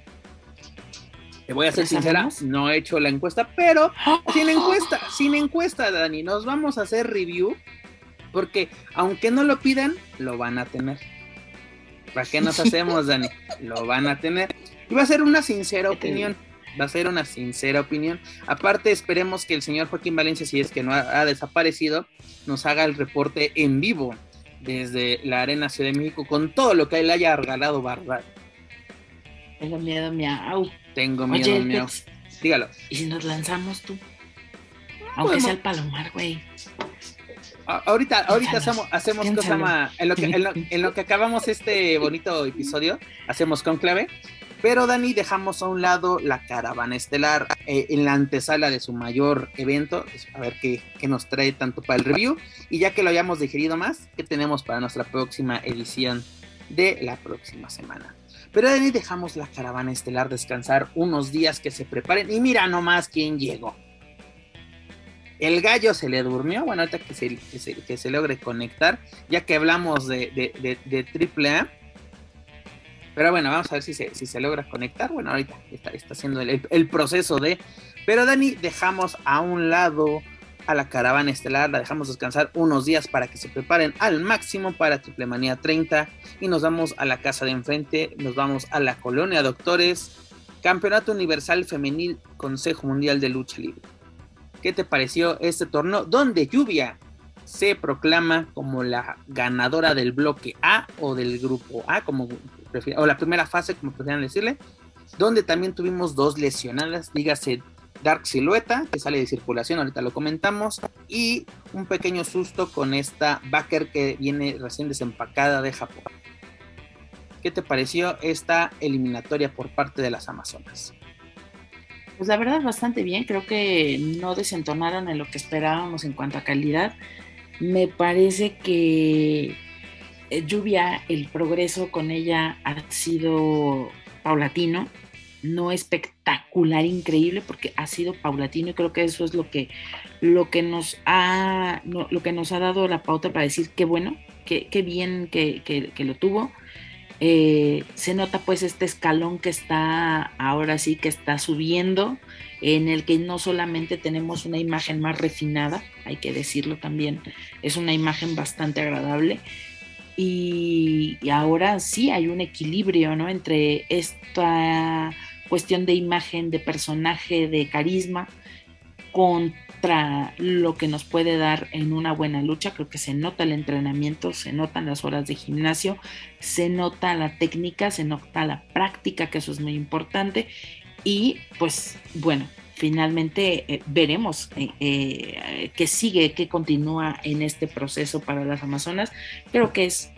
Te voy a ser sincera, no he hecho la encuesta, pero sin encuesta, Dani, nos vamos a hacer review, porque aunque no lo pidan, lo van a tener. ¿Para qué nos hacemos, Dani? Lo van a tener. Y va a ser una sincera opinión, Aparte, esperemos que el señor Joaquín Valencia, si es que no ha desaparecido, nos haga el reporte en vivo desde la Arena Ciudad de México con todo lo que él haya regalado, ¿verdad? Tengo miedo, miau. Oye, miau. Dígalo. ¿Y si nos lanzamos tú? Aunque sea el palomar, güey. Ahorita hacemos cosa más. En lo que acabamos este bonito episodio, hacemos conclave. Pero, Dani, dejamos a un lado la Caravana Estelar en la antesala de su mayor evento. A ver qué nos trae tanto para el review. Y ya que lo hayamos digerido más, ¿qué tenemos para nuestra próxima edición de la próxima semana? Pero Dani, dejamos la Caravana Estelar descansar unos días, que se preparen, y mira nomás quién llegó. El gallo se le durmió, bueno, ahorita que se logre conectar, ya que hablamos de AAA. Pero bueno, vamos a ver si se logra conectar. Bueno, ahorita está haciendo el proceso de... Pero Dani, dejamos a un lado a la caravana estelar, la dejamos descansar unos días para que se preparen al máximo para Triplemanía 30, y nos vamos a la casa de enfrente, nos vamos a la Colonia Doctores, Campeonato Universal Femenil, Consejo Mundial de Lucha Libre. ¿Qué te pareció este torneo donde Lluvia se proclama como la ganadora del bloque A o del grupo A, como o la primera fase, como prefieran decirle, donde también tuvimos dos lesionadas, dígase Dark Silueta, que sale de circulación, ahorita lo comentamos, y un pequeño susto con esta Backer que viene recién desempacada de Japón. ¿Qué te pareció esta eliminatoria por parte de las Amazonas? Pues la verdad bastante bien, creo que no desentonaron en lo que esperábamos en cuanto a calidad. Me parece que Lluvia, el progreso con ella ha sido paulatino, no espectacular, increíble, porque ha sido paulatino, y creo que eso es lo que nos ha dado la pauta para decir qué bueno, qué bien que lo tuvo. Se nota pues este escalón que está ahora sí que está subiendo, en el que no solamente tenemos una imagen más refinada, hay que decirlo también, es una imagen bastante agradable, y ahora sí hay un equilibrio, ¿no?, entre esta cuestión de imagen, de personaje, de carisma, contra lo que nos puede dar en una buena lucha. Creo que se nota el entrenamiento, se notan las horas de gimnasio, se nota la técnica, se nota la práctica, que eso es muy importante, y pues bueno, finalmente veremos qué sigue, qué continúa en este proceso para las Amazonas. Creo que es,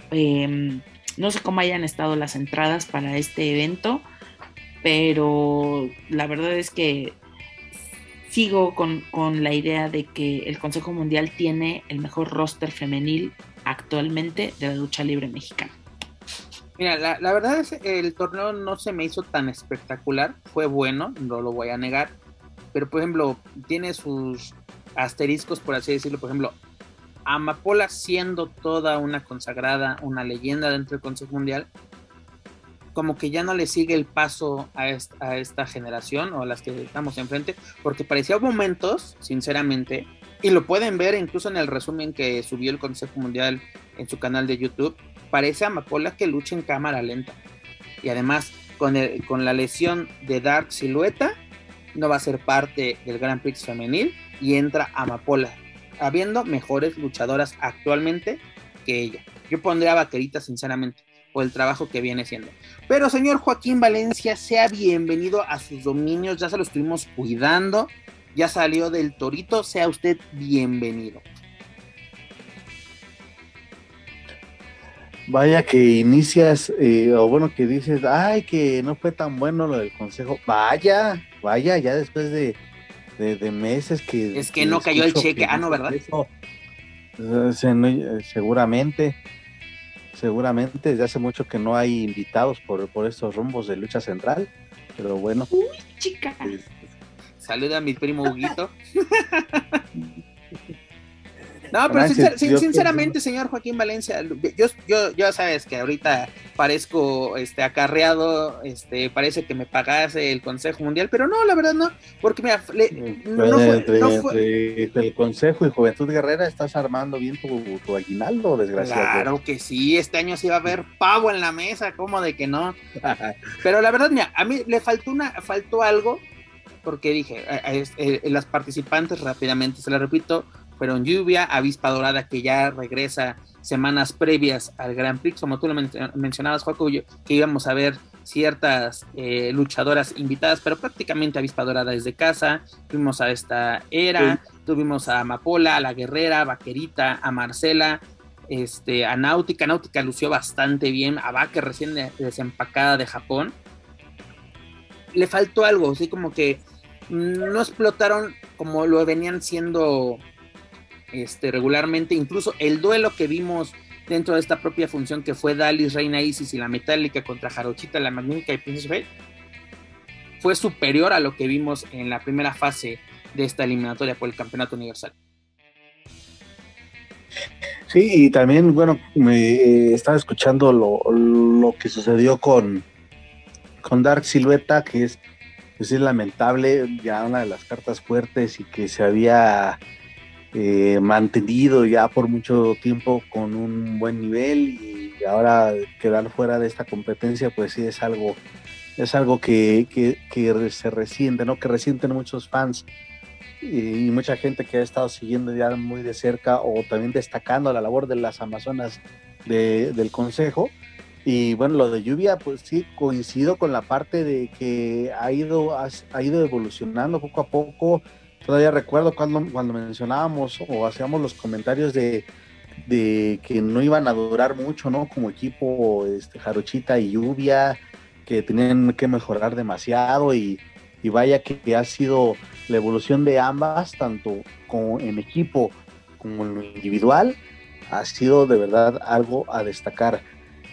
no sé cómo hayan estado las entradas para este evento, pero la verdad es que sigo con la idea de que el Consejo Mundial tiene el mejor roster femenil actualmente de la lucha libre mexicana. Mira, la verdad es que el torneo no se me hizo tan espectacular, fue bueno, no lo voy a negar, pero por ejemplo, tiene sus asteriscos, por así decirlo. Por ejemplo, Amapola, siendo toda una consagrada, una leyenda dentro del Consejo Mundial, como que ya no le sigue el paso a esta generación o a las que estamos enfrente, porque parecía momentos, sinceramente, y lo pueden ver incluso en el resumen que subió el Consejo Mundial en su canal de YouTube, parece Amapola que lucha en cámara lenta, y además con la lesión de Dark Silueta no va a ser parte del Grand Prix femenil, y entra Amapola, habiendo mejores luchadoras actualmente que ella. Yo pondría a Vaquerita, sinceramente, por el trabajo que viene siendo. Pero señor Joaquín Valencia, sea bienvenido a sus dominios, ya se lo estuvimos cuidando, ya salió del torito, sea usted bienvenido. Vaya que inicias, que dices, ay, que no fue tan bueno lo del consejo. Vaya, ya después de meses que... Es que no cayó el cheque, no, ¿verdad? Eso, seguramente, desde hace mucho que no hay invitados por estos rumbos de Lucha Central, pero bueno. Uy, chica. Saluda a mi primo Huguito. No, pero sinceramente, señor Joaquín Valencia, yo sabes que ahorita parezco acarreado, parece que me pagase el Consejo Mundial, pero no, la verdad no, porque mira, entre el Consejo y Juventud Guerrera estás armando bien tu aguinaldo, desgraciado. Claro que sí, este año sí va a haber pavo en la mesa, ¿cómo de que no? Pero la verdad, mira, a mí le faltó algo, porque dije, las participantes rápidamente, se las repito, fueron Lluvia, Avispa Dorada, que ya regresa semanas previas al Grand Prix, como tú lo mencionabas, Joaco, que íbamos a ver ciertas luchadoras invitadas, pero prácticamente Avispa Dorada desde casa, tuvimos a esta Era, sí. Tuvimos a Amapola, a La Guerrera, a Vaquerita, a Marcela, a Náutica lució bastante bien, a Baker recién desempacada de Japón. Le faltó algo, así como que no explotaron como lo venían siendo... regularmente, incluso el duelo que vimos dentro de esta propia función, que fue Dalis, Reina Isis y la Metálica contra Jarochita, la Magnífica y Princess Rey, fue superior a lo que vimos en la primera fase de esta eliminatoria por el Campeonato Universal. Sí, y también, bueno, me estaba escuchando lo que sucedió con Dark Silueta, que es lamentable, ya una de las cartas fuertes, y que se había mantenido ya por mucho tiempo con un buen nivel, y ahora quedar fuera de esta competencia pues sí es algo que se resiente, ¿no? Que resienten muchos fans y mucha gente que ha estado siguiendo ya muy de cerca o también destacando la labor de las amazonas del consejo. Y bueno, lo de Lluvia, pues sí, coincido con la parte de que ha ido evolucionando poco a poco. Todavía recuerdo cuando mencionábamos o hacíamos los comentarios de que no iban a durar mucho, ¿no? Como equipo, Jarochita y Lluvia, que tenían que mejorar demasiado, y vaya que ha sido la evolución de ambas, tanto como en equipo como en lo individual, ha sido de verdad algo a destacar.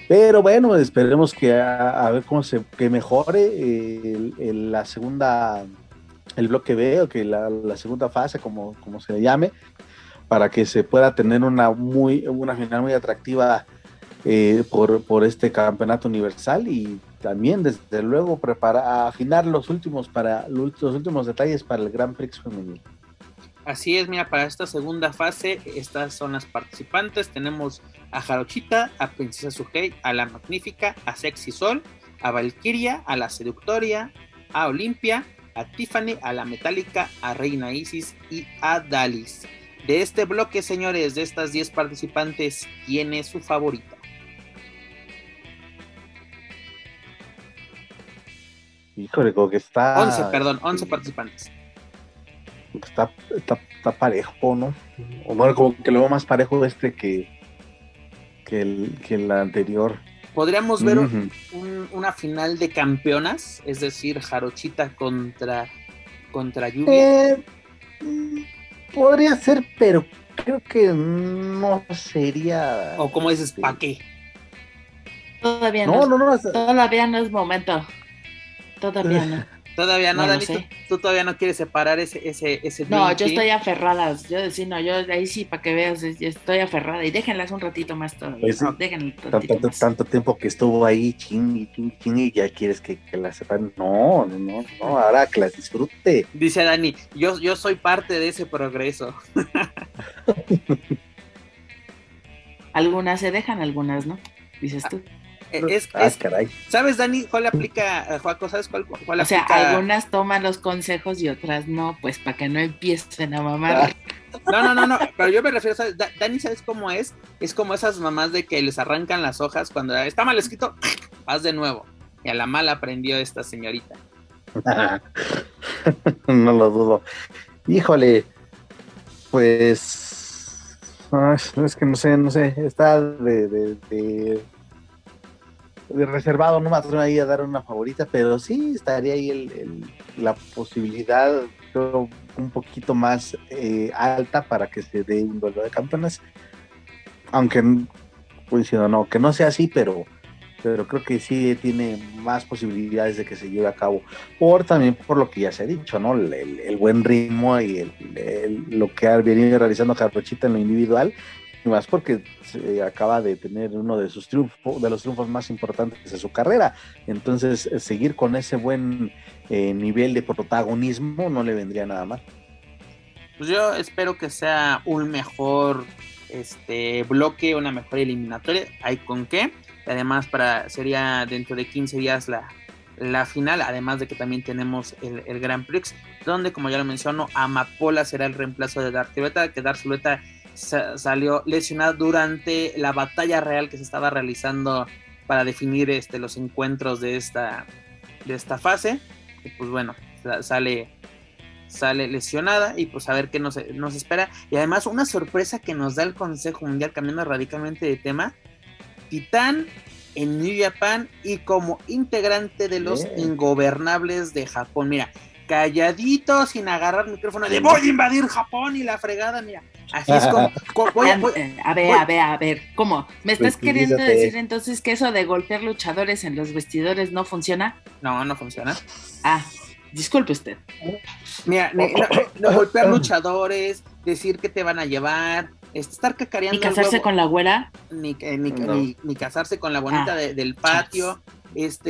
Pero bueno, esperemos que a ver cómo que mejore el bloque B, o que la segunda fase, como se le llame, para que se pueda tener una final muy atractiva por este campeonato universal, y también desde luego afinar los últimos detalles para el Grand Prix femenil. Así es, mira, para esta segunda fase, estas son las participantes. Tenemos a Jarochita, a Princesa Sugei, a La Magnífica, a Sexy Sol, a Valkyria, a La Seductoria, a Olimpia, a Tiffany, a La Metálica, a Reina Isis y a Dalis. De este bloque, señores, de estas 10 participantes, ¿quién es su favorita? Híjole, como que está... 11 participantes. Está parejo, ¿no? O bueno, como que lo veo más parejo que el anterior. Podríamos ver una final de campeonas, es decir, Jarochita contra Lluvia. Podría ser, pero creo que no sería... O como dices, ¿pa' qué? Todavía no. Todavía no es momento. Todavía no. Todavía no, Dani, tú todavía no quieres separar ese No, yo estoy aferrada, yo ahí sí, para que veas, estoy aferrada, y déjenlas un ratito más todavía, pues no, tanto tiempo que estuvo ahí, ching, y ya quieres que la separen, no, ahora que las disfrute. Dice Dani, yo soy parte de ese progreso. Algunas se dejan, algunas no, dices tú. Caray. ¿Sabes, Dani, cuál aplica, Joaco? ¿Sabes cuál aplica? O sea, algunas toman los consejos y otras no, pues para que no empiecen a mamar. No, pero yo me refiero, ¿sabes? Dani, ¿sabes cómo es? Es como esas mamás de que les arrancan las hojas cuando está mal escrito, haz de nuevo. Y a la mala aprendió esta señorita. No lo dudo. Híjole, pues... es que no sé, está reservado, no me atrevo ahí a dar una favorita, pero sí estaría ahí la posibilidad, creo, un poquito más alta para que se dé un duelo de campeones, aunque coincido, no, que no sea así, pero creo que sí tiene más posibilidades de que se lleve a cabo, también por lo que ya se ha dicho, ¿no? El buen ritmo y lo que ha venido realizando Jarochita en lo individual, más porque acaba de tener uno de sus triunfos más importantes de su carrera, entonces seguir con ese buen nivel de protagonismo no le vendría nada mal. Pues yo espero que sea un mejor bloque, una mejor eliminatoria, hay con qué, además sería dentro de 15 días la final, además de que también tenemos el Grand Prix, donde, como ya lo menciono, Amapola será el reemplazo de Dark Silueta, que Dark Silueta salió lesionada durante la batalla real que se estaba realizando para definir los encuentros de esta fase, y pues bueno, sale lesionada, y pues a ver qué nos espera. Y además una sorpresa que nos da el Consejo Mundial, cambiando radicalmente de tema, Titán en New Japan y como integrante de los Ingobernables de Japón. Mira, calladito, sin agarrar el micrófono de voy a invadir Japón y la fregada, mira, así es como... A ver, ¿cómo? ¿Me estás queriendo decir entonces que eso de golpear luchadores en los vestidores no funciona? No funciona. Ah, disculpe usted. Mira, no, golpear luchadores, decir que te van a llevar, estar cacareando... ¿Ni casarse con la güera? Ni casarse con la bonita del patio... es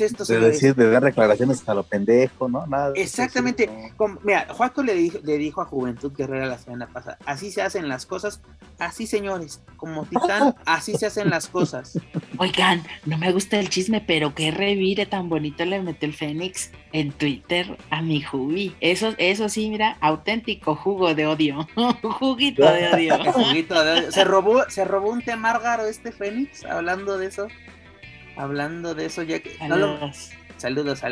esto. De decir, de dar declaraciones a lo pendejo, ¿no? Nada. Exactamente. Decir, como, mira, Joaco le dijo a Juventud Guerrera la semana pasada, así se hacen las cosas, así señores, como Titán, así se hacen las cosas. Oigan, no me gusta el chisme, pero qué revire tan bonito le metió el Fénix en Twitter a mi Jubi. Eso sí, mira, auténtico jugo de odio. Juguito de odio. Juguito de odio. Se robó un té márgaro este Fénix, hablando de eso. Hablando de eso, ya que... Saludos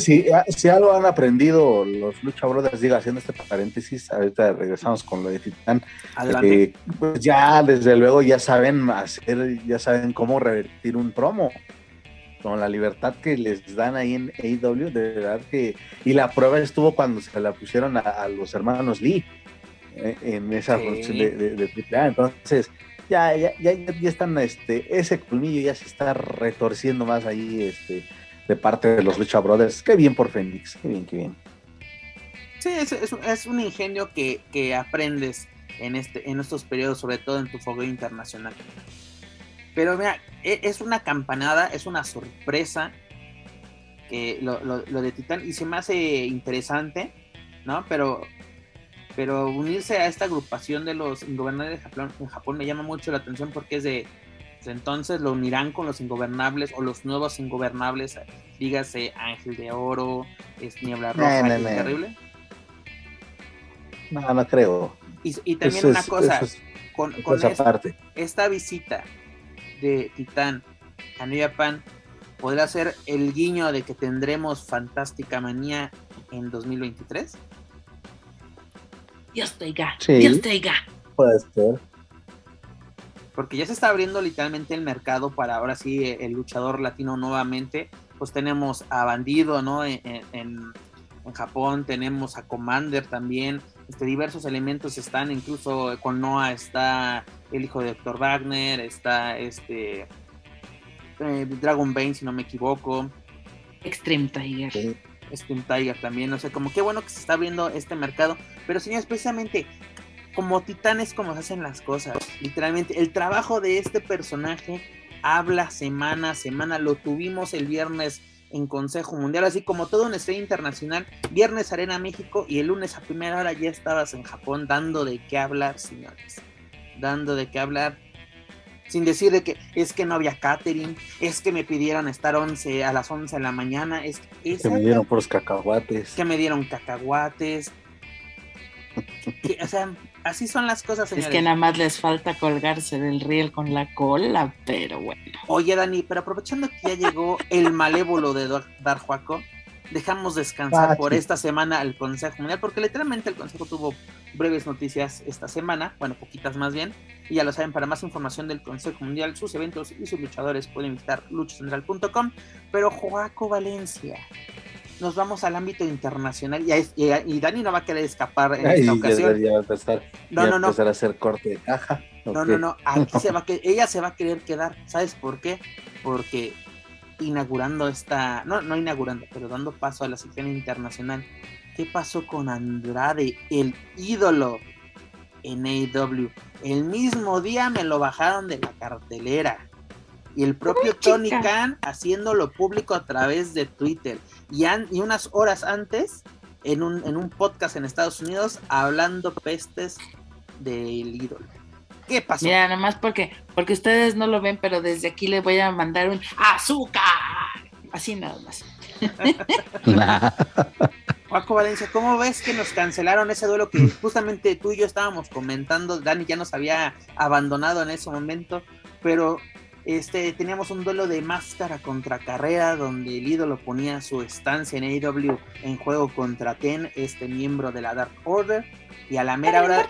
si algo han aprendido los Lucha Brothers, digo, haciendo este paréntesis, ahorita regresamos con lo de Titán. Pues ya, desde luego, ya saben cómo revertir un promo. Con la libertad que les dan ahí en AEW, de verdad que... Y la prueba estuvo cuando se la pusieron a los hermanos Lee, en esa función de Triple A. Entonces... Ya están, ese culmillo ya se está retorciendo más ahí, de parte de los Lucha Brothers. Qué bien por Fénix, qué bien. Sí, es un ingenio que aprendes en estos periodos, sobre todo en tu fogueo internacional. Pero mira, es una campanada, es una sorpresa lo de Titán, y se me hace interesante, ¿no? Pero unirse a esta agrupación de los ingobernables en Japón me llama mucho la atención, porque es de entonces lo unirán con los ingobernables o los nuevos ingobernables, dígase Ángel de Oro, Niebla Roja, no. Terrible. No creo. Y también eso, una cosa, esta visita de Titán a New Japan podrá ser el guiño de que tendremos Fantástica Manía en 2023. Dios te oiga. Puede ser. Porque ya se está abriendo literalmente el mercado para ahora sí el luchador latino nuevamente. Pues tenemos a Bandido, ¿no? En Japón, tenemos a Commander también. Diversos elementos están, incluso con Noah está el hijo de Dr. Wagner, está Dragon Bane, si no me equivoco. Extreme Tiger. Sí. Spin Tiger también, o sea, como qué bueno que se está abriendo este mercado, pero señores, precisamente como Titán es como se hacen las cosas, literalmente el trabajo de este personaje habla semana a semana. Lo tuvimos el viernes en Consejo Mundial, así como todo un estrella internacional, viernes Arena México y el lunes a primera hora ya estabas en Japón, dando de qué hablar, señores, dando de qué hablar. Sin decir de que es que no había catering, es que me pidieron estar a las 11 de la mañana. Que me dieron puros cacahuates. O sea, así son las cosas, señores. Es que nada más les falta colgarse del riel con la cola, pero bueno. Oye, Dani, pero aprovechando que ya llegó el malévolo de Dar Juaco, dejamos descansar por esta semana al Consejo Mundial, porque literalmente el Consejo tuvo breves noticias esta semana, bueno, poquitas más bien, y ya lo saben, para más información del Consejo Mundial, sus eventos y sus luchadores pueden visitar luchacentral.com. Pero Joaco Valencia, nos vamos al ámbito internacional y Dani no va a querer escapar en esta ocasión. Ya va a empezar a hacer corte de caja. No, aquí ella se va a querer quedar, ¿sabes por qué? Porque pero dando paso a la sección internacional, ¿qué pasó con Andrade, el ídolo en AEW? El mismo día me lo bajaron de la cartelera, y el propio Tony Khan haciéndolo público a través de Twitter, y unas horas antes en un podcast en Estados Unidos hablando pestes del ídolo. ¿Qué pasó? Mira, nada más porque ustedes no lo ven, pero desde aquí les voy a mandar un azúcar. Así nada más. Joaco Valencia, ¿cómo ves que nos cancelaron ese duelo que justamente tú y yo estábamos comentando? Dani ya nos había abandonado en ese momento, pero teníamos un duelo de máscara contra carrera, donde el ídolo ponía su estancia en AEW en juego contra Ten, miembro de la Dark Order, y a la mera hora...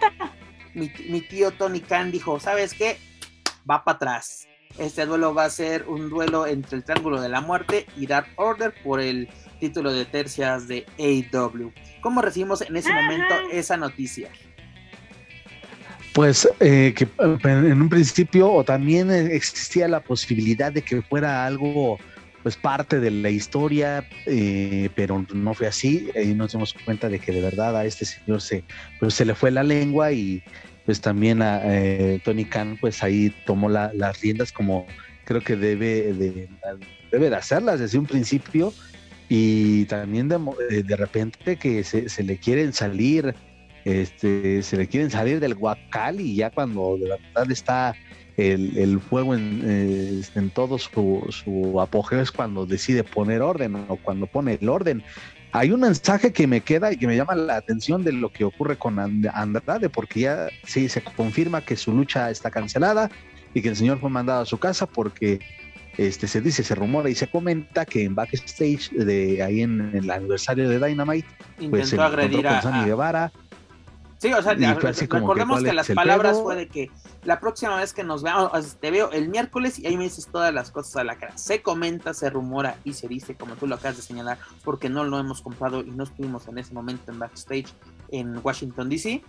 Mi tío Tony Khan dijo, ¿sabes qué? Va para atrás. Este duelo va a ser un duelo entre el Triángulo de la Muerte y Dark Order por el título de tercias de AEW. ¿Cómo recibimos en ese momento esa noticia? Pues que en un principio, o también existía la posibilidad de que fuera algo, pues parte de la historia, pero no fue así. Y nos dimos cuenta de que de verdad a este señor se le fue la lengua, y pues también a Tony Khan pues ahí tomó las riendas como creo que debe de hacerlas desde un principio, y también de repente que se le quieren salir, se le quieren salir del guacal, y ya cuando de verdad está el fuego en todo su apogeo es cuando decide poner orden, o cuando pone el orden. Hay un mensaje que me queda y que me llama la atención de lo que ocurre con Andrade, porque ya sí se confirma que su lucha está cancelada y que el señor fue mandado a su casa, porque se dice, se rumora y se comenta que en backstage de ahí en el aniversario de Dynamite intentó pues agredir a Sammy Guevara. Sí, o sea, recordemos que las palabras fue de que la próxima vez que nos veamos, te veo el miércoles y ahí me dices todas las cosas a la cara. Se comenta, se rumora y se dice, como tú lo acabas de señalar, porque no lo hemos comprado y no estuvimos en ese momento en backstage en Washington DC,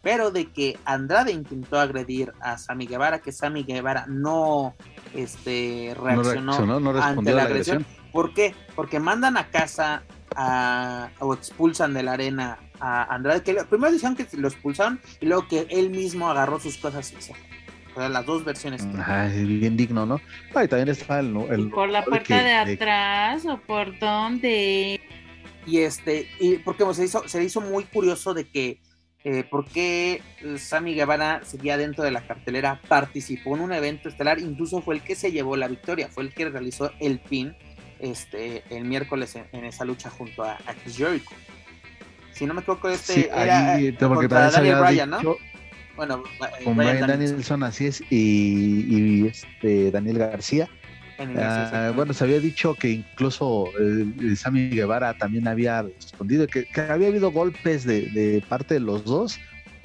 pero de que Andrade intentó agredir a Sammy Guevara, que Sammy Guevara no reaccionó no ante la agresión. ¿Por qué? Porque mandan a casa o expulsan de la arena a Andrade, que primero dijeron que lo expulsaron y luego que él mismo agarró sus cosas y se fue. O sea, las dos versiones. Ajá, bien digno, ¿no? Ay, también está el por la puerta de atrás o por dónde. Y porque se hizo muy curioso de que por qué Sammy Guevara seguía dentro de la cartelera, participó en un evento estelar, incluso fue el que se llevó la victoria, fue el que realizó el pin el miércoles en esa lucha junto a Jericho. Si no me equivoco, sí, era contra Daniel Bryan, ¿no? Bueno, con Bryan Danielson, así es, y Daniel García. Bueno, se había dicho que incluso Sammy Guevara también había respondido que había habido golpes de parte de los dos,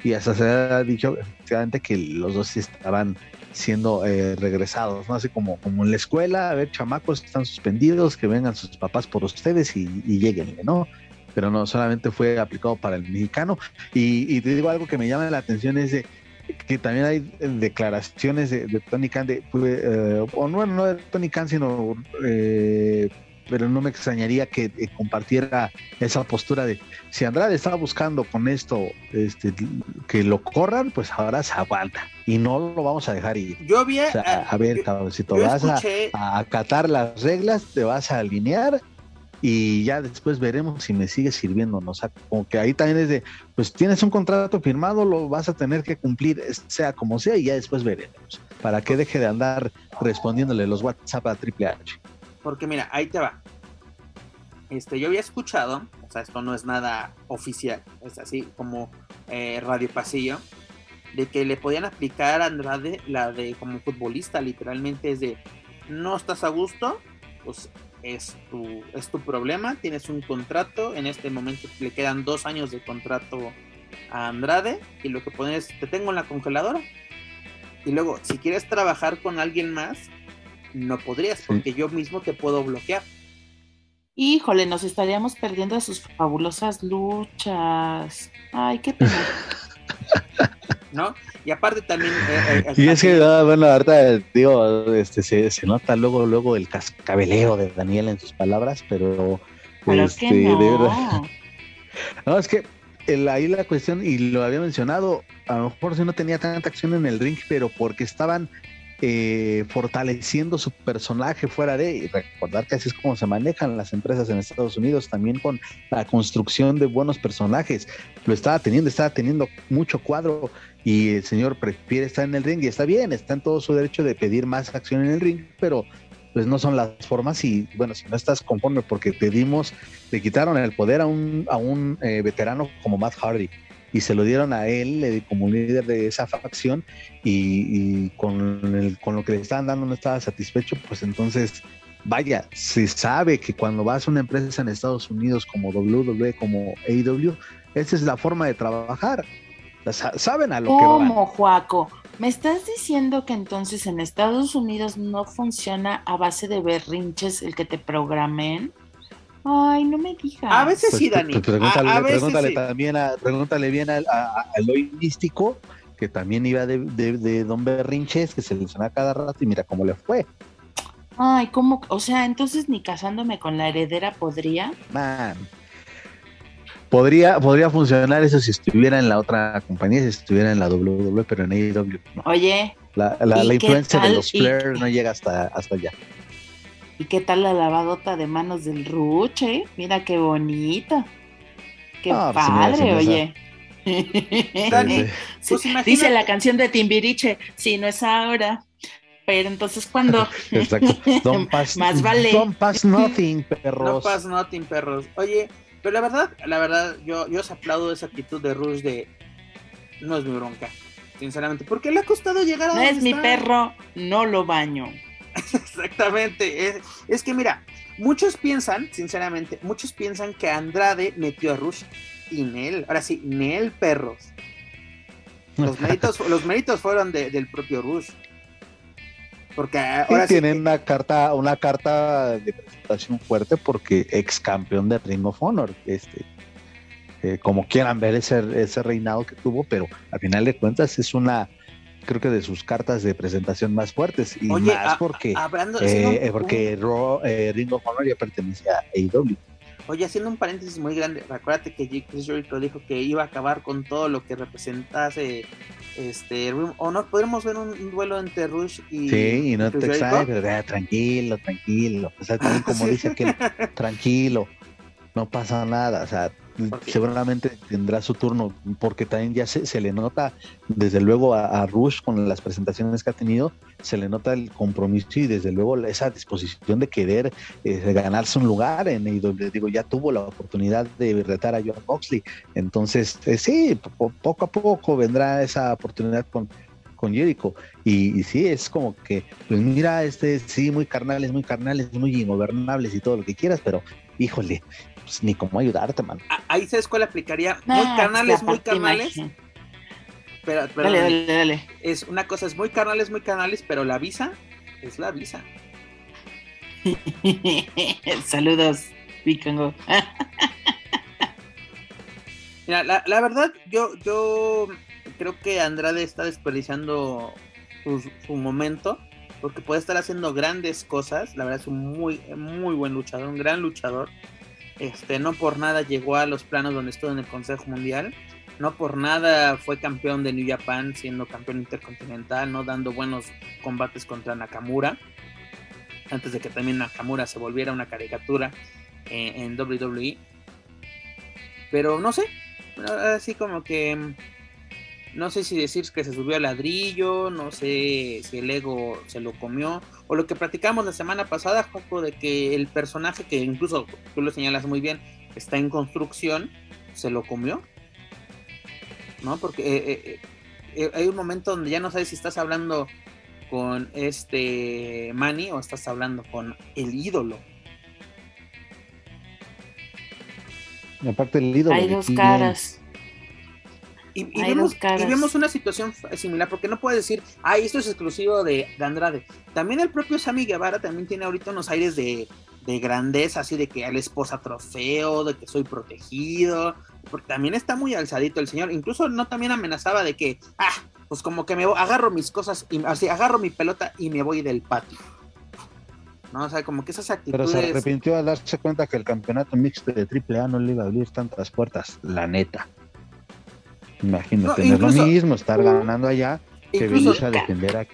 y hasta se había dicho efectivamente que los dos estaban siendo regresados, ¿no? Así como en la escuela, a ver, chamacos, están suspendidos, que vengan sus papás por ustedes y lléguenle, ¿no? Pero no, solamente fue aplicado para el mexicano. Y te digo, algo que me llama la atención es que también hay declaraciones de Tony Khan, no de Tony Khan, sino, pero no me extrañaría que compartiera esa postura de, si Andrade estaba buscando con esto que lo corran, pues ahora se aguanta y no lo vamos a dejar ir. Yo vi, o sea, a ver, cabroncito, vas a acatar las reglas, te vas a alinear, y ya después veremos si me sigue sirviendo, ¿no? O sea, como que ahí también es de, pues tienes un contrato firmado, lo vas a tener que cumplir, sea como sea, y ya después veremos, para que deje de andar respondiéndole los WhatsApp a Triple H. Porque mira, ahí te va. Yo había escuchado, o sea, esto no es nada oficial, es así como Radio Pasillo, de que le podían aplicar a Andrade la de como futbolista, literalmente es de, no estás a gusto, pues es tu problema, tienes un contrato, en este momento le quedan 2 años de contrato a Andrade, y lo que pones, te tengo en la congeladora, y luego si quieres trabajar con alguien más no podrías, porque yo mismo te puedo bloquear. Híjole, nos estaríamos perdiendo de sus fabulosas luchas. Ay, qué pena. ¿No? Y aparte también y es que bueno, ahorita digo, se nota luego el cascabeleo de Daniel en sus palabras, pero es que no. De verdad, no, es que ahí la cuestión, y lo había mencionado, a lo mejor si no tenía tanta acción en el ring, pero porque estaban fortaleciendo su personaje fuera de, y recordar que así es como se manejan las empresas en Estados Unidos, también con la construcción de buenos personajes. Lo estaba teniendo mucho cuadro, y el señor prefiere estar en el ring, y está bien, está en todo su derecho de pedir más acción en el ring, pero pues no son las formas, y bueno, si no estás conforme porque le quitaron el poder a un veterano como Matt Hardy, y se lo dieron a él como líder de esa facción, y con lo que le estaban dando no estaba satisfecho, pues entonces, vaya, se sabe que cuando vas a una empresa en Estados Unidos como WWE, como AEW, esa es la forma de trabajar, saben a lo que van. ¿Cómo, Joaco? ¿Me estás diciendo que entonces en Estados Unidos no funciona a base de berrinches el que te programen? Ay, no me digas. A veces sí, Dani. Pues pregúntale sí. También pregúntale bien al hoy místico, que también iba de Don Berrinches, que se lesionaba cada rato, y mira cómo le fue. Ay, ¿cómo? O sea, entonces ni casándome con la heredera podría. Man. Podría funcionar eso si estuviera en la otra compañía, si estuviera en la WWE, pero en AEW no. Oye, la influencia de los players no llega hasta allá. ¿Y qué tal la lavadota de manos del Ruche? Mira qué bonita. Qué padre, pues, oye. Dani, sí, pues, dice la canción de Timbiriche, si no es ahora, pero entonces cuando exacto. Don't pass, más vale. Don't pass nothing, perros. Don't pass nothing, perros. Oye, pero la verdad, yo os aplaudo esa actitud de Rush de no es mi bronca, sinceramente, porque le ha costado llegar a no donde es está. Mi perro, no lo baño. Exactamente, es que mira, muchos piensan que Andrade metió a Rush. Y Nel, ahora sí, Nel, perros. Los méritos fueron del propio Rush. Porque ahora sí tienen una carta de presentación fuerte, porque ex campeón de Ring of Honor, como quieran ver ese reinado que tuvo, pero al final de cuentas es una, creo que de sus cartas de presentación más fuertes, y oye, más porque Ring of Honor ya pertenece a AEW. Oye, haciendo un paréntesis muy grande, acuérdate que Chris Jericho dijo que iba a acabar con todo lo que representase Ring of Honor. ¿Podríamos ver un duelo entre Rush y sí, y no Chris te exaltes, tranquilo, o sea, también como dice aquel, tranquilo, no pasa nada, o sea, seguramente tendrá su turno, porque también ya se le nota, desde luego a Rush con las presentaciones que ha tenido, se le nota el compromiso y desde luego esa disposición de querer ganarse un lugar en AEW. Digo, ya tuvo la oportunidad de retar a John Moxley, entonces sí, poco a poco vendrá esa oportunidad con Jericho, y sí, es como que, pues mira, sí, muy carnales, muy ingobernables y todo lo que quieras, pero híjole, pues ni cómo ayudarte, man. Ahí se escuela aplicaría muy carnales. Pero dale. Es una cosa, es muy carnales, pero la visa es la visa. Saludos, Vikingo. Mira, la verdad, yo creo que Andrade está desperdiciando su momento, porque puede estar haciendo grandes cosas. La verdad es un muy, muy buen luchador, un gran luchador. No por nada llegó a los planos donde estuvo en el Consejo Mundial, no por nada fue campeón de New Japan, siendo campeón intercontinental, no dando buenos combates contra Nakamura, antes de que también Nakamura se volviera una caricatura en WWE. Pero no sé, así como que no sé si decir que se subió al ladrillo, no sé si el ego se lo comió, o lo que platicamos la semana pasada, Joco, de que el personaje, que incluso tú lo señalas muy bien, está en construcción, se lo comió, ¿no? Porque hay un momento donde ya no sabes si estás hablando con Manny o estás hablando con el ídolo. Y aparte el ídolo. Hay dos caras. Y vemos una situación similar, porque no puedes decir, esto es exclusivo de Andrade. También el propio Sammy Guevara también tiene ahorita unos aires de grandeza, así de que la esposa trofeo, de que soy protegido, porque también está muy alzadito el señor. Incluso no también amenazaba de que, pues como que me agarro mis cosas, y así agarro mi pelota y me voy del patio. No, o sea, como que esas actitudes. Pero se arrepintió al darse cuenta que el campeonato mixto de AAA no le iba a abrir tantas puertas, la neta. Imagínate, no es lo mismo estar ganando allá que venir a defender aquí.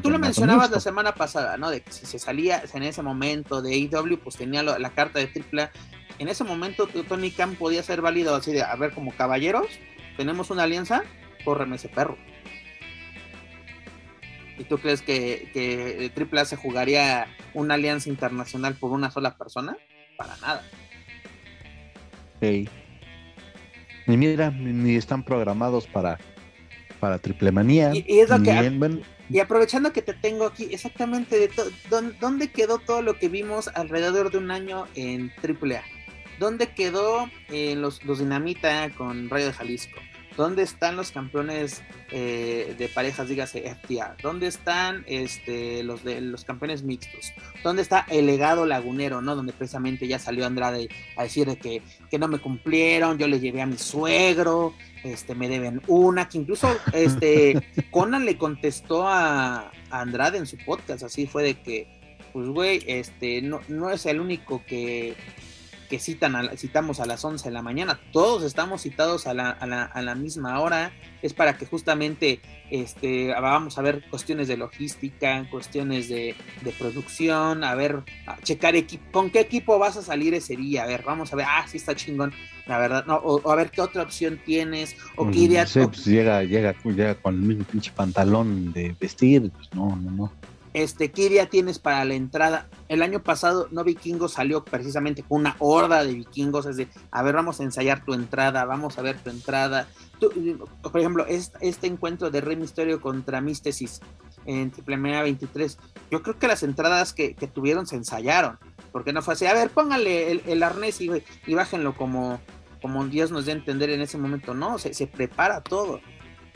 Tú lo mencionabas mixto la semana pasada, ¿no? De que si se salía en ese momento de AEW, pues tenía la carta de AAA. En ese momento Tony Khan podía ser válido así de, a ver, como caballeros, tenemos una alianza, córreme ese perro. ¿Y tú crees que AAA se jugaría una alianza internacional por una sola persona? Para nada. Sí. Ni mira, ni están programados para Triplemanía. Y es lo que, y aprovechando que te tengo aquí, exactamente ¿dónde quedó todo lo que vimos alrededor de un año en AAA? ¿Dónde quedó los Dinamita con Rayo de Jalisco? ¿Dónde están los campeones de parejas, dígase FTR? ¿Dónde están los campeones mixtos? ¿Dónde está el legado lagunero, no? Donde precisamente ya salió Andrade a decir que no me cumplieron, yo le llevé a mi suegro, me deben una, que incluso Conan le contestó a Andrade en su podcast, así fue de que, pues güey, no es el único que que citamos a las 11 de la mañana, todos estamos citados a la misma hora, es para que justamente vamos a ver cuestiones de logística, cuestiones de producción, checar con qué equipo vas a salir ese día, sí está chingón, la verdad, no, o a ver qué otra opción tienes, o qué idea... llega con el mismo pinche pantalón de vestir, pues no. ¿Qué idea tienes para la entrada? El año pasado, Vikingo salió precisamente con una horda de vikingos, es de, vamos a ensayar tu entrada, vamos a ver tu entrada. Por ejemplo, este encuentro de Rey Misterio contra Místesis en Triplemanía 23, yo creo que las entradas que tuvieron se ensayaron, porque no fue así, póngale el arnés y bájenlo como Dios nos dé a entender en ese momento, no, se prepara todo,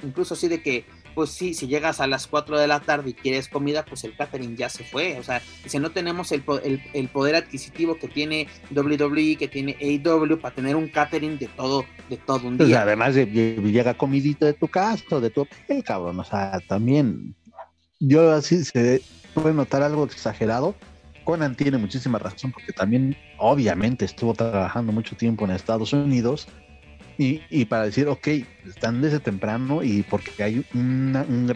incluso así de que, pues sí, si llegas a las 4 de la tarde y quieres comida, pues el catering ya se fue, o sea, si no tenemos el poder adquisitivo que tiene WWE, que tiene AEW, para tener un catering de todo un día. Pues además llega comidito de tu casa, de tu hotel, cabrón, o sea, también, yo así se puede notar algo exagerado. Conan tiene muchísima razón, porque también obviamente estuvo trabajando mucho tiempo en Estados Unidos, Y para decir, ok, están desde temprano y porque hay un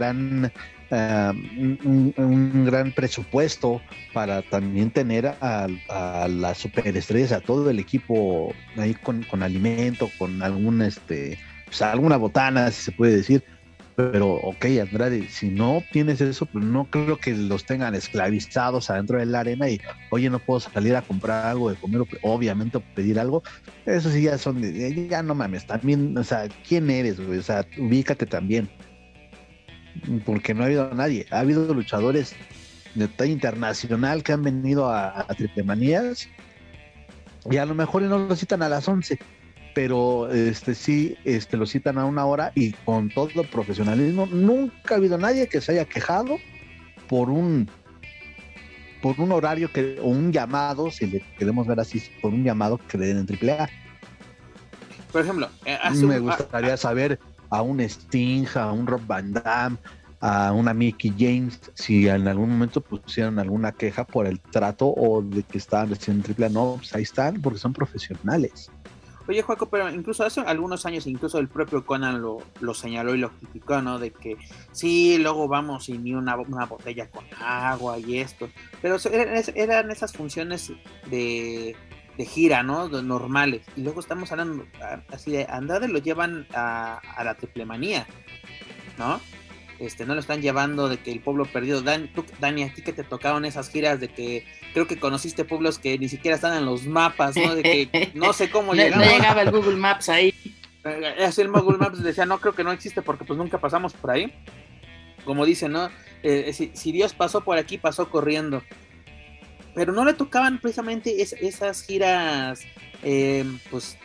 gran presupuesto para también tener a las superestrellas, a todo el equipo ahí con alimento, con algún alguna botana, si se puede decir. Pero ok, Andrade, si no tienes eso, pues no creo que los tengan esclavizados adentro de la arena y oye, no puedo salir a comprar algo de comer, obviamente pedir algo. Eso sí, ya no mames, también, o sea, ¿quién eres, güey? O sea, ubícate también, porque no ha habido nadie, ha habido luchadores de talla internacional que han venido a Triplemanías y a lo mejor no lo citan a las 11, pero lo citan a una hora y con todo profesionalismo. Nunca ha habido nadie que se haya quejado por un horario o un llamado, si le queremos ver así, por un llamado que le den en AAA. Por ejemplo, me gustaría saber a un Sting, a un Rob Van Damme, a una Mickey James, si en algún momento pusieron alguna queja por el trato o de que estaban recién en AAA. No, pues ahí están, porque son profesionales. Oye, Joaco, pero incluso hace algunos años, incluso el propio Conan lo señaló y lo criticó, ¿no? De que sí, luego vamos y ni una botella con agua y esto. Pero eran esas funciones de gira, ¿no? Normales. Y luego estamos hablando así de Andrade, lo llevan a la Triplemanía, ¿no? No lo están llevando de que el pueblo perdido. Dani, a ti que te tocaron esas giras de que... Creo que conociste pueblos que ni siquiera están en los mapas, ¿no? De que no sé cómo llegaban. No llegaba el Google Maps ahí. Así el Google Maps decía, no, creo que no existe porque pues nunca pasamos por ahí. Como dicen, ¿no? Si Dios pasó por aquí, pasó corriendo. Pero no le tocaban precisamente esas giras, pues,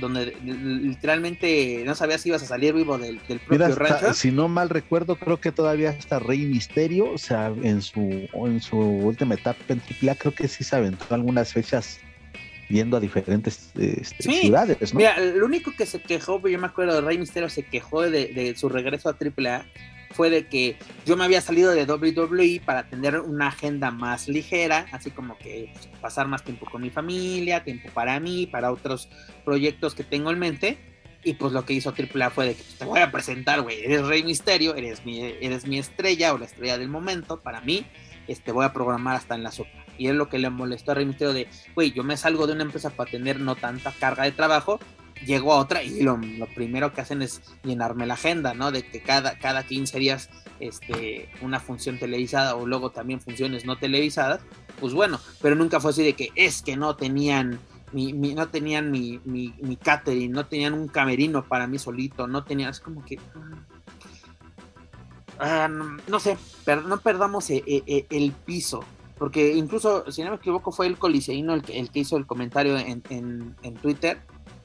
donde literalmente no sabías si ibas a salir vivo del propio rancho. Si no mal recuerdo, creo que todavía hasta Rey Misterio, o sea, en su última etapa en AAA, creo que sí se aventó algunas fechas yendo a diferentes ciudades, ¿no? Mira, lo único que se quejó, yo me acuerdo, Rey Misterio se quejó de su regreso a AAA, fue de que yo me había salido de WWE para tener una agenda más ligera, así como que pasar más tiempo con mi familia, tiempo para mí, para otros proyectos que tengo en mente, y pues lo que hizo AAA fue de que te voy a presentar, güey, eres Rey Misterio, eres mi estrella o la estrella del momento, para mí, voy a programar hasta en la sopa. Y es lo que le molestó a Rey Misterio de, güey, yo me salgo de una empresa para tener no tanta carga de trabajo, llego a otra y lo primero que hacen es llenarme la agenda, ¿no? De que cada 15 días una función televisada o luego también funciones no televisadas, pues bueno, pero nunca fue así de que es que no tenían mi catering, no tenían un camerino para mí solito, no tenían, es como que... no sé, no perdamos el piso. Porque incluso, si no me equivoco, fue el Coliseíno el que hizo el comentario en Twitter,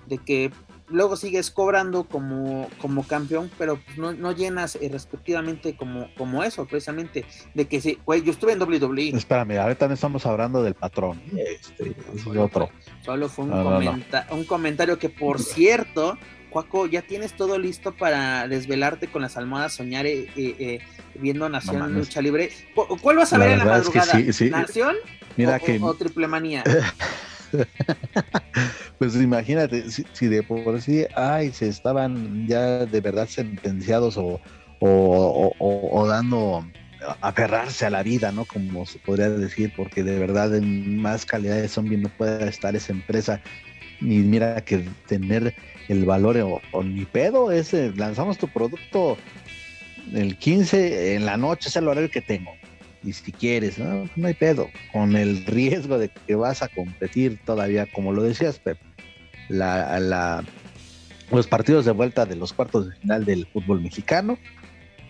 de que luego sigues cobrando como campeón, pero no llenas respectivamente como eso, precisamente, de que sí, güey, yo estuve en WWE. Espérame, ahorita no estamos hablando del patrón, otro. Solo fue un comentario que, por cierto, Joaco, ya tienes todo listo para desvelarte con las almohadas, soñar viendo Nación Lucha Libre. ¿Cuál vas a ver en la madrugada? Es que sí. ¿Nación mira o Triplemanía? Pues imagínate, si de por sí, ay, se estaban ya de verdad sentenciados o dando, aferrarse a la vida, ¿no? Como se podría decir, porque de verdad en más calidad de zombie no puede estar esa empresa. Y mira que tener el valor o ni pedo es, lanzamos tu producto el 15 en la noche, es el horario que tengo. Y si quieres, no hay pedo, con el riesgo de que vas a competir todavía, como lo decías, Pep, los partidos de vuelta de los cuartos de final del fútbol mexicano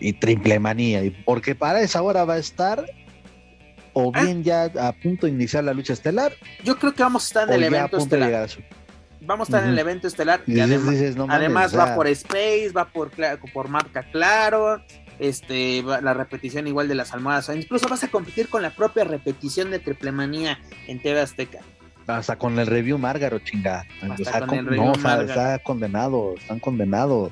y Triplemanía, y porque para esa hora va a estar o bien ya a punto de iniciar la lucha estelar. Yo creo que vamos a estar en el evento estelar. Vamos a estar en el evento estelar. Y además va por Space, va por marca, claro. La repetición igual de las almohadas, incluso vas a competir con la propia repetición de Triplemanía en TV Azteca, hasta con el review Márgaro, chinga. Está condenado, están condenados.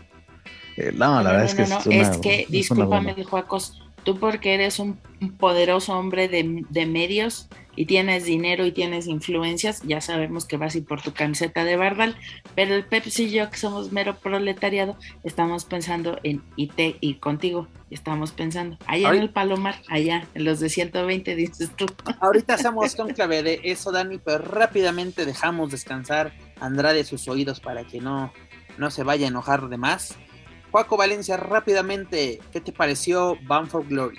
Es que discúlpame, Joacos, tú porque eres un poderoso hombre de medios y tienes dinero y tienes influencias, ya sabemos que vas y por tu camiseta de Bardal, pero el Pepsi y yo, que somos mero proletariado, estamos pensando en IT y contigo, estamos pensando allá en el Palomar, allá en los de 120, dices tú. Ahorita hacemos conclave de eso, Dani, pero rápidamente dejamos descansar a Andrade sus oídos para que no se vaya a enojar de más. Joaco Valencia, rápidamente, ¿qué te pareció Bound for Glory?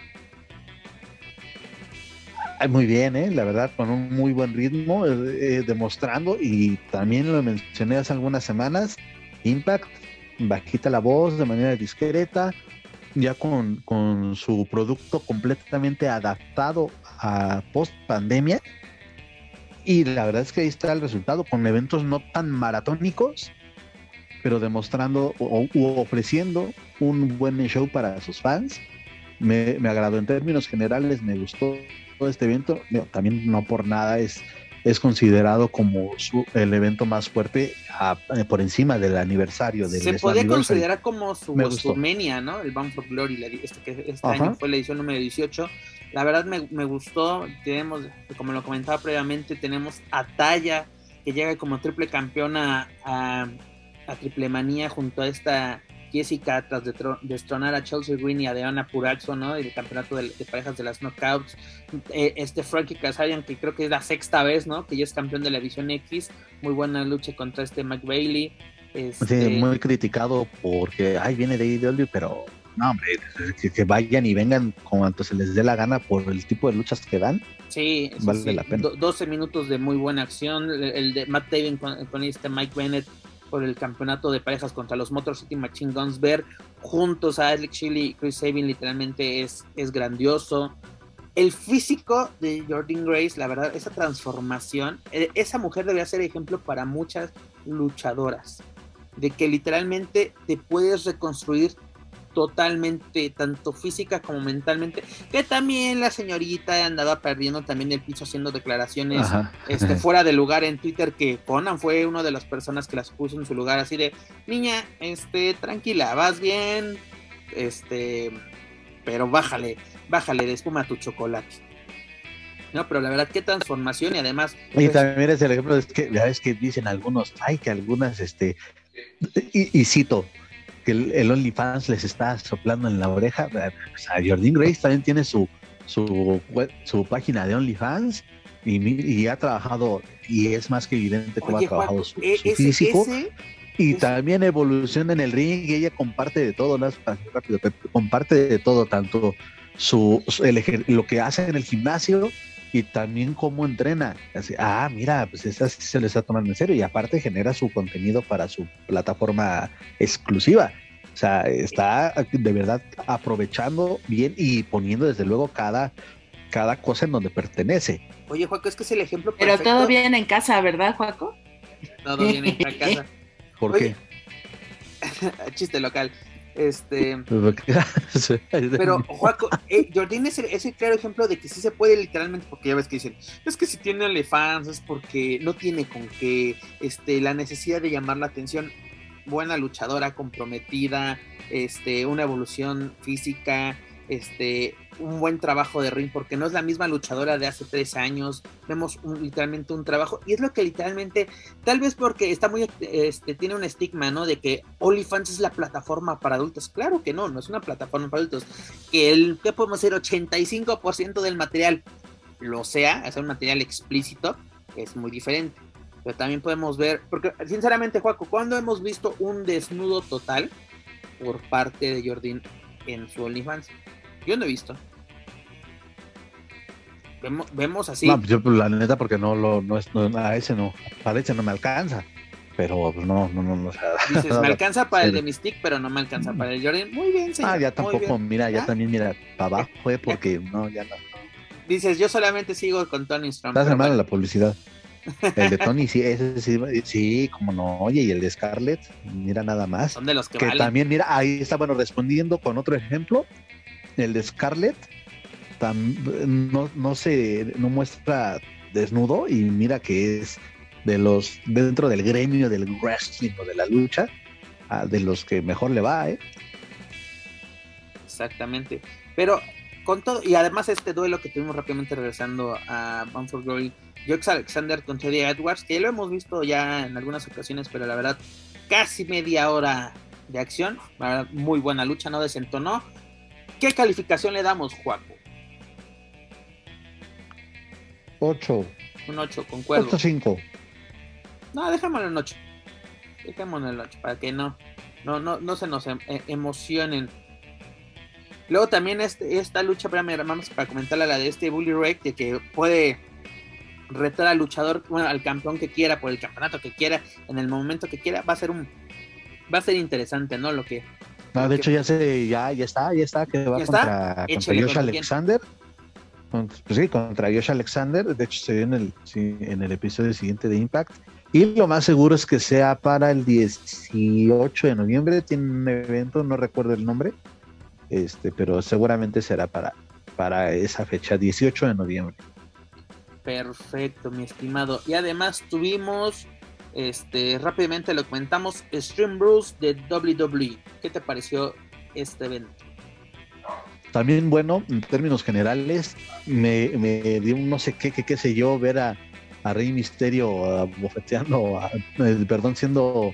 Muy bien, la verdad, con un muy buen ritmo, demostrando, y también lo mencioné hace algunas semanas, Impact, bajita la voz de manera discreta, ya con su producto completamente adaptado a post pandemia, y la verdad es que ahí está el resultado, con eventos no tan maratónicos, pero demostrando o ofreciendo un buen show para sus fans. Me agradó en términos generales, me gustó este evento. También no por nada es considerado como el evento más fuerte por encima del aniversario. Se podía considerar como su menia, ¿no? El Bound for Glory, este año fue la edición número 18. La verdad me gustó. Tenemos, como lo comentaba previamente, tenemos a Taya, que llega como triple campeona a Triplemanía junto a esta Jessica, tras destronar a Chelsea Green y a Deonna Purrazzo, ¿no? Del campeonato de parejas de las knockouts. Frankie Kazarian, que creo que es la sexta vez, ¿no? Que ya es campeón de la División X. Muy buena lucha contra este Mike Bailey. Sí, muy criticado porque, viene de IW, pero no, hombre, que vayan y vengan cuanto se les dé la gana por el tipo de luchas que dan. Sí, vale la pena. 12 minutos de muy buena acción. El de Matt Taven con este Mike Bennett por el campeonato de parejas contra los Motor City Machine Guns, ver juntos a Alex Shelley y Chris Sabin literalmente es grandioso. El físico de Jordynne Grace, la verdad, esa transformación, esa mujer debería ser ejemplo para muchas luchadoras, de que literalmente te puedes reconstruir totalmente, tanto física como mentalmente, que también la señorita andaba perdiendo también el piso haciendo declaraciones fuera de lugar en Twitter, que Conan fue una de las personas que las puso en su lugar, así de, niña, tranquila, vas bien, pero bájale de espuma a tu chocolate. No, pero la verdad, qué transformación, y además... Y también es el ejemplo, es que la vez que dicen algunos, que algunas, y cito, que el OnlyFans les está soplando en la oreja. O sea, Jordynne Grace también tiene su página de OnlyFans y ha trabajado, y es más que evidente cómo ha trabajado su físico. También evoluciona en el ring, y ella comparte de todo, comparte de todo, tanto lo que hace en el gimnasio y también cómo entrena. Así, mira, pues esa se lo está tomando en serio, y aparte genera su contenido para su plataforma exclusiva. O sea, está de verdad aprovechando bien y poniendo desde luego cada cosa en donde pertenece. Oye, Joaco, es que es el ejemplo perfecto. Pero todo bien en casa, ¿verdad, Joaco? Todo bien en casa. ¿Por qué? Chiste local. Pero Joaco, Jordynne es el claro ejemplo de que sí se puede literalmente, porque ya ves que dicen, es que si tiene OnlyFans es porque no tiene con qué, la necesidad de llamar la atención. Buena luchadora, comprometida, una evolución física, un buen trabajo de ring, porque no es la misma luchadora de hace 3 años. Vemos literalmente un trabajo, y es lo que literalmente, tal vez porque está muy, tiene un estigma, ¿no? De que OnlyFans es la plataforma para adultos. Claro que no, no es una plataforma para adultos. Que el, ¿qué podemos hacer? 85% del material lo sea, hacer un material explícito es muy diferente. Pero también podemos ver, porque sinceramente, Joaco, ¿cuándo hemos visto un desnudo total por parte de Jordyn en su OnlyFans? Yo no he visto. Vemos así. No, yo la neta, porque a ese no me alcanza. Pero pues, no. O sea, dices, me alcanza para el de Mystic, pero no me alcanza para el Jordyn. Muy bien, señor. Ah, ya tampoco, mira, ya también, mira, para abajo fue porque no, ya no. Dices, yo solamente sigo con Tony Strong. Estás mal en la publicidad. El de Tony, sí, ese sí, como no, oye, y el de Scarlett, mira nada más. Son de los que valen. También, mira, ahí está, bueno, respondiendo con otro ejemplo, el de Scarlett no muestra desnudo, y mira que es de los, dentro del gremio del wrestling o de la lucha, de los que mejor le va, ¿eh? Exactamente, pero con todo, y además este duelo que tuvimos rápidamente regresando a Bound for Glory, Josh Alexander con Teddy Edwards, que lo hemos visto ya en algunas ocasiones, pero la verdad, casi media hora de acción, la verdad, muy buena lucha, no desentonó. ¿Qué calificación le damos, Joaco? 8. Un 8, concuerdo. 8.5. No, dejémoslo en 8. Dejémoslo en 8, para que no se nos emocionen. Luego también esta lucha, para comentarla, la de este Bully Ray, de que puede retar al luchador, bueno, al campeón que quiera, por el campeonato que quiera, en el momento que quiera, va a ser interesante, ¿no? Lo que... No, de hecho ya está, que va contra Josh Alexander. Pues sí, contra Josh Alexander, de hecho se vio en el episodio siguiente de Impact, y lo más seguro es que sea para el 18 de noviembre, tiene un evento, no recuerdo el nombre, pero seguramente será para esa fecha, 18 de noviembre. Perfecto, mi estimado. Y además tuvimos, rápidamente lo comentamos, Extreme Rules de WWE. ¿Qué te pareció este evento? También, bueno, en términos generales, me dio un no sé qué sé yo, ver a Rey Mysterio abofeteando, perdón, siendo...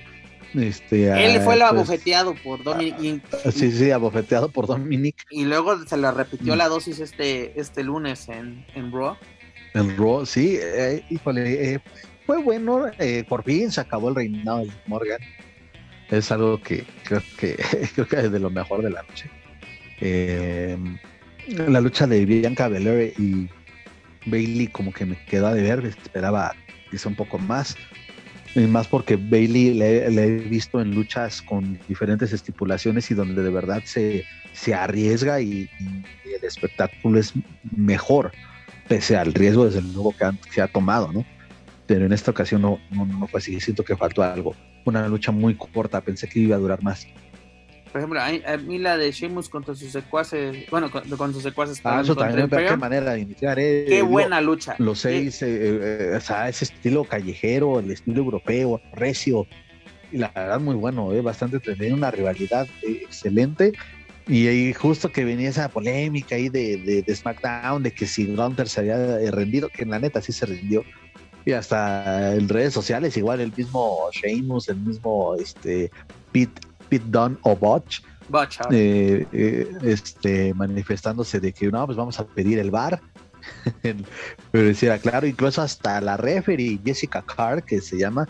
él fue el abofeteado por Dominic. Sí, abofeteado por Dominic. Y luego se le repitió la dosis este lunes en Raw. En Raw, sí, híjole, fue bueno, por fin se acabó el reinado de Morgan. Es algo que creo que es de lo mejor de la noche. La lucha de Bianca Belair y Bayley como que me queda de ver, esperaba quizá un poco más. Y más porque Bayley le he visto en luchas con diferentes estipulaciones y donde de verdad se arriesga y el espectáculo es mejor, pese al riesgo desde luego que ha tomado, ¿no? Pero en esta ocasión no fue así, siento que faltó algo. Una lucha muy corta, pensé que iba a durar más. Por ejemplo, a mí la de Sheamus contra sus secuaces, con sus secuaces. Ah, eso también, pero qué manera de iniciar. Qué buena lucha. Los seis, o sea, ese estilo callejero, el estilo europeo, recio, y la verdad muy bueno, bastante, tenía una rivalidad excelente. Y ahí justo que venía esa polémica ahí de SmackDown, de que si Gunter se había rendido, que en la neta sí se rindió, y hasta en redes sociales igual el mismo Sheamus, el mismo Pete Dunne o Butch manifestándose de que no, pues vamos a pedir el VAR. Pero decía, claro, incluso hasta la referee Jessica Carr, que se llama,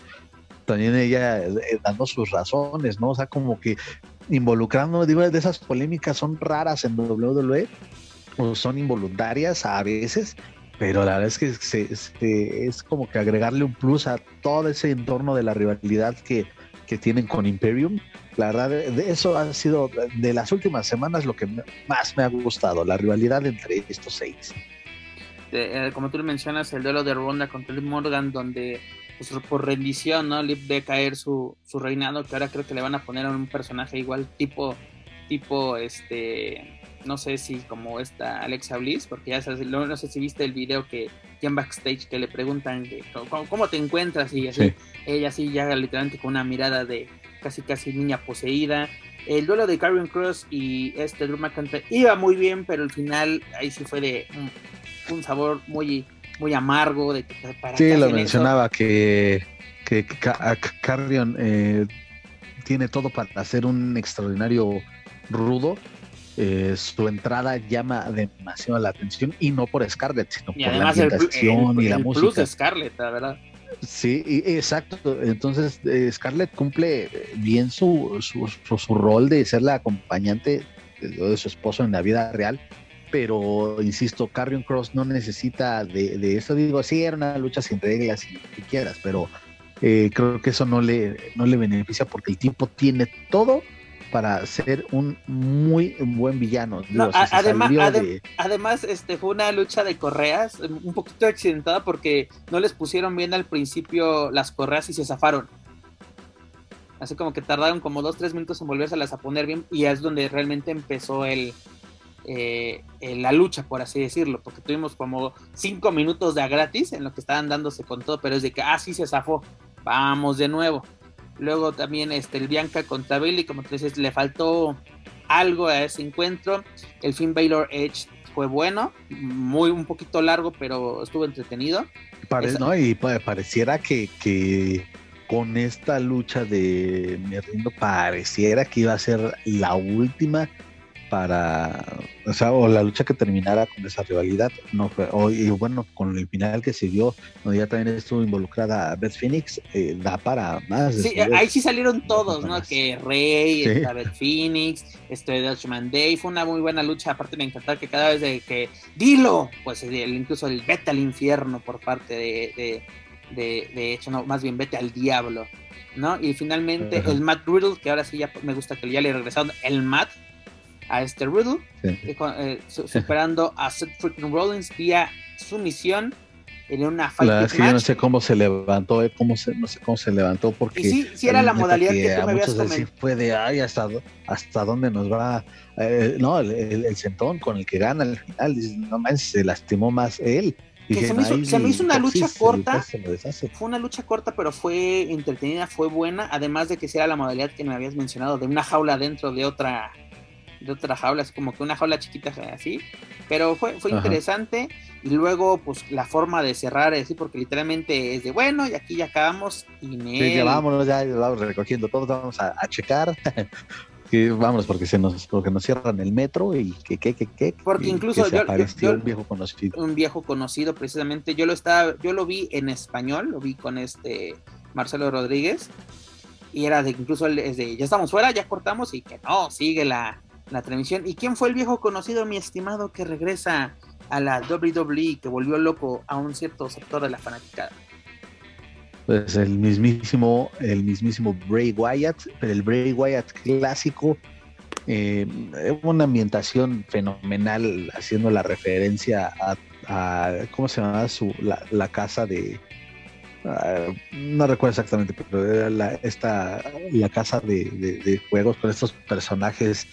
también ella dando sus razones, ¿no? O sea, como que involucrando, digo, de esas polémicas son raras en WWE, o son involuntarias a veces, pero la verdad es que es como que agregarle un plus a todo ese entorno de la rivalidad que tienen con Imperium. La verdad, de eso ha sido de las últimas semanas lo que más me ha gustado, la rivalidad entre estos seis. Como tú lo mencionas, el duelo de Ronda contra Liv Morgan, donde por rendición, ¿no? Liv de caer su reinado, que ahora creo que le van a poner a un personaje igual tipo no sé si como esta Alexa Bliss, porque ya sabes, no sé si viste el video que ya en backstage que le preguntan cómo te encuentras y así, sí. Ella así ya literalmente con una mirada de casi niña poseída, El duelo de Karrion Kross y Drew McIntyre iba muy bien, pero al final ahí sí fue de un sabor muy, muy amargo. De, para sí, lo mencionaba eso. que Karrion tiene todo para ser un extraordinario rudo. Su entrada llama demasiado la atención, y no por Scarlett, sino y por la ambientación y la música. Plus de Scarlett, la verdad. Sí, exacto. Entonces Scarlett cumple bien su rol de ser la acompañante de su esposo en la vida real, pero insisto, Karrion Kross no necesita de eso. Digo, sí, era una lucha sin reglas y lo que quieras, pero creo que eso no le beneficia, porque el tipo tiene todo para ser un muy buen villano. Dios, no, además, fue una lucha de correas un poquito accidentada, porque no les pusieron bien al principio las correas y se zafaron. Así como que tardaron como 2-3 minutos en volvérselas a poner bien, y es donde realmente empezó la lucha, por así decirlo, porque tuvimos como 5 minutos de a gratis en lo que estaban dándose con todo, pero es de que, sí se zafó, vamos de nuevo. Luego también el Bianca contra Bayley, como tú dices, le faltó algo a ese encuentro. El Finn Balor Edge fue bueno, un poquito largo, pero estuvo entretenido. Pareciera que con esta lucha de me rindo, pareciera que iba a ser la última o la lucha que terminara con esa rivalidad. No fue, y bueno, con el final que se dio, donde ya también estuvo involucrada Beth Fénix, da para más. Sí, ahí sí salieron todos, ¿no? Más. Que Rey, sí. Beth Fénix, Dutchman Day, fue una muy buena lucha. Aparte me encantaba que cada vez de que dilo, pues incluso el vete al infierno por parte de hecho, no, más bien vete al diablo, ¿no? Y finalmente el Matt Riddle, que ahora sí ya me gusta que ya le regresaron el Matt a Riddle, sí. Superando a Seth freaking Rollins vía sumisión en una fight match. Yo no sé cómo se levantó, no sé cómo se levantó, porque sí era la modalidad que tú me habías comentado. Fue de hasta dónde nos va, el sentón con el que gana al final, dices, no manches, se lastimó más él. Que se me hizo una lucha corta, fue una lucha corta, pero fue entretenida, fue buena, además de que sí era la modalidad que me habías mencionado, de una jaula dentro de otra jaula, es como que una jaula chiquita así, pero fue interesante. Y luego, pues, la forma de cerrar así, porque literalmente es de bueno, y aquí ya acabamos, y ya vámonos, ya vamos recogiendo todos, vamos a checar, y vámonos, porque nos cierran el metro, y porque incluso apareció un viejo conocido. Un viejo conocido, precisamente, yo lo vi en español, lo vi con Marcelo Rodríguez, y era de incluso ya estamos fuera, ya cortamos, y que no, sigue la transmisión. ¿Y quién fue el viejo conocido, mi estimado, que regresa a la WWE, que volvió loco a un cierto sector de la fanaticada? Pues el mismísimo Bray Wyatt, pero el Bray Wyatt clásico, una ambientación fenomenal, haciendo la referencia a ¿cómo se llamaba la casa de? No recuerdo exactamente, pero era la casa de juegos con estos personajes.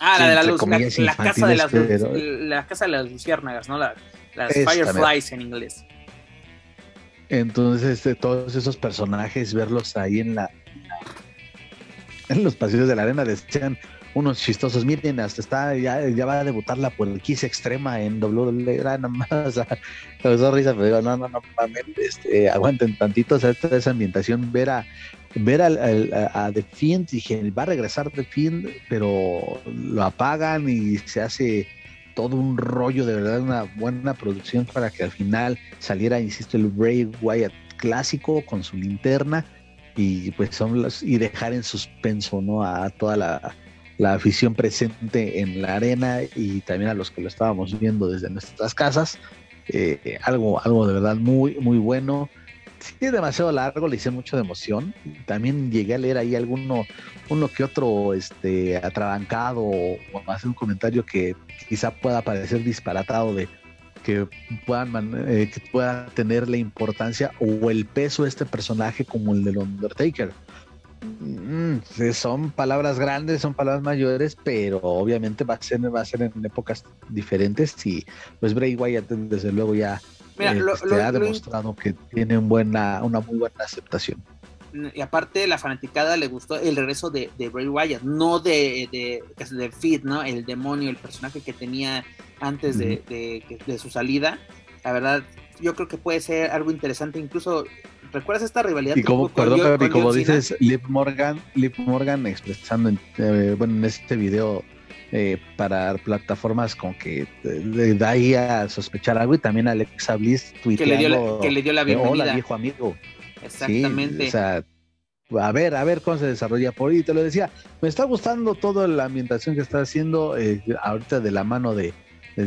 La de la luz, la casa de las la casa de las luciérnagas, ¿no? Las Fireflies en inglés. Entonces, todos esos personajes, verlos ahí en los pasillos de la arena, decían unos chistosos, miren, hasta ya va a debutar la puerquisa extrema en WWE, nada más, causó risa, pero digo, no, aguanten tantito, esa ambientación, ver a The Fiend, dije, va a regresar The Fiend, pero lo apagan y se hace todo un rollo, de verdad, una buena producción para que al final saliera, insisto, el Bray Wyatt clásico con su linterna, y pues y dejar en suspenso, ¿no?, a toda la afición presente en la arena, y también a los que lo estábamos viendo desde nuestras casas. Algo de verdad muy, muy bueno. Sí, es demasiado largo, le hice mucho de emoción. También llegué a leer ahí uno que otro atrabancado, o hacer un comentario que quizá pueda parecer disparatado, de que pueda tener la importancia o el peso de este personaje como el del Undertaker. Son palabras grandes, son palabras mayores, pero obviamente va a ser en épocas diferentes, y pues Bray Wyatt desde luego ya ha demostrado que tiene una muy buena aceptación. y aparte la fanaticada le gustó el regreso de Bray Wyatt, no de Fit, ¿no? El demonio, el personaje que tenía antes de su salida. La verdad, yo creo que puede ser algo interesante. Incluso, ¿recuerdas esta rivalidad? Y como, perdón, pero y como dices, Liv Morgan expresando en este video para plataformas con que da ahí a sospechar algo, y también Alexa Bliss tuiteando que le dio la bienvenida. Hola, viejo amigo. Exactamente. Sí, o sea, a ver cómo se desarrolla por ahí. Te lo decía, me está gustando toda la ambientación que está haciendo ahorita de la mano del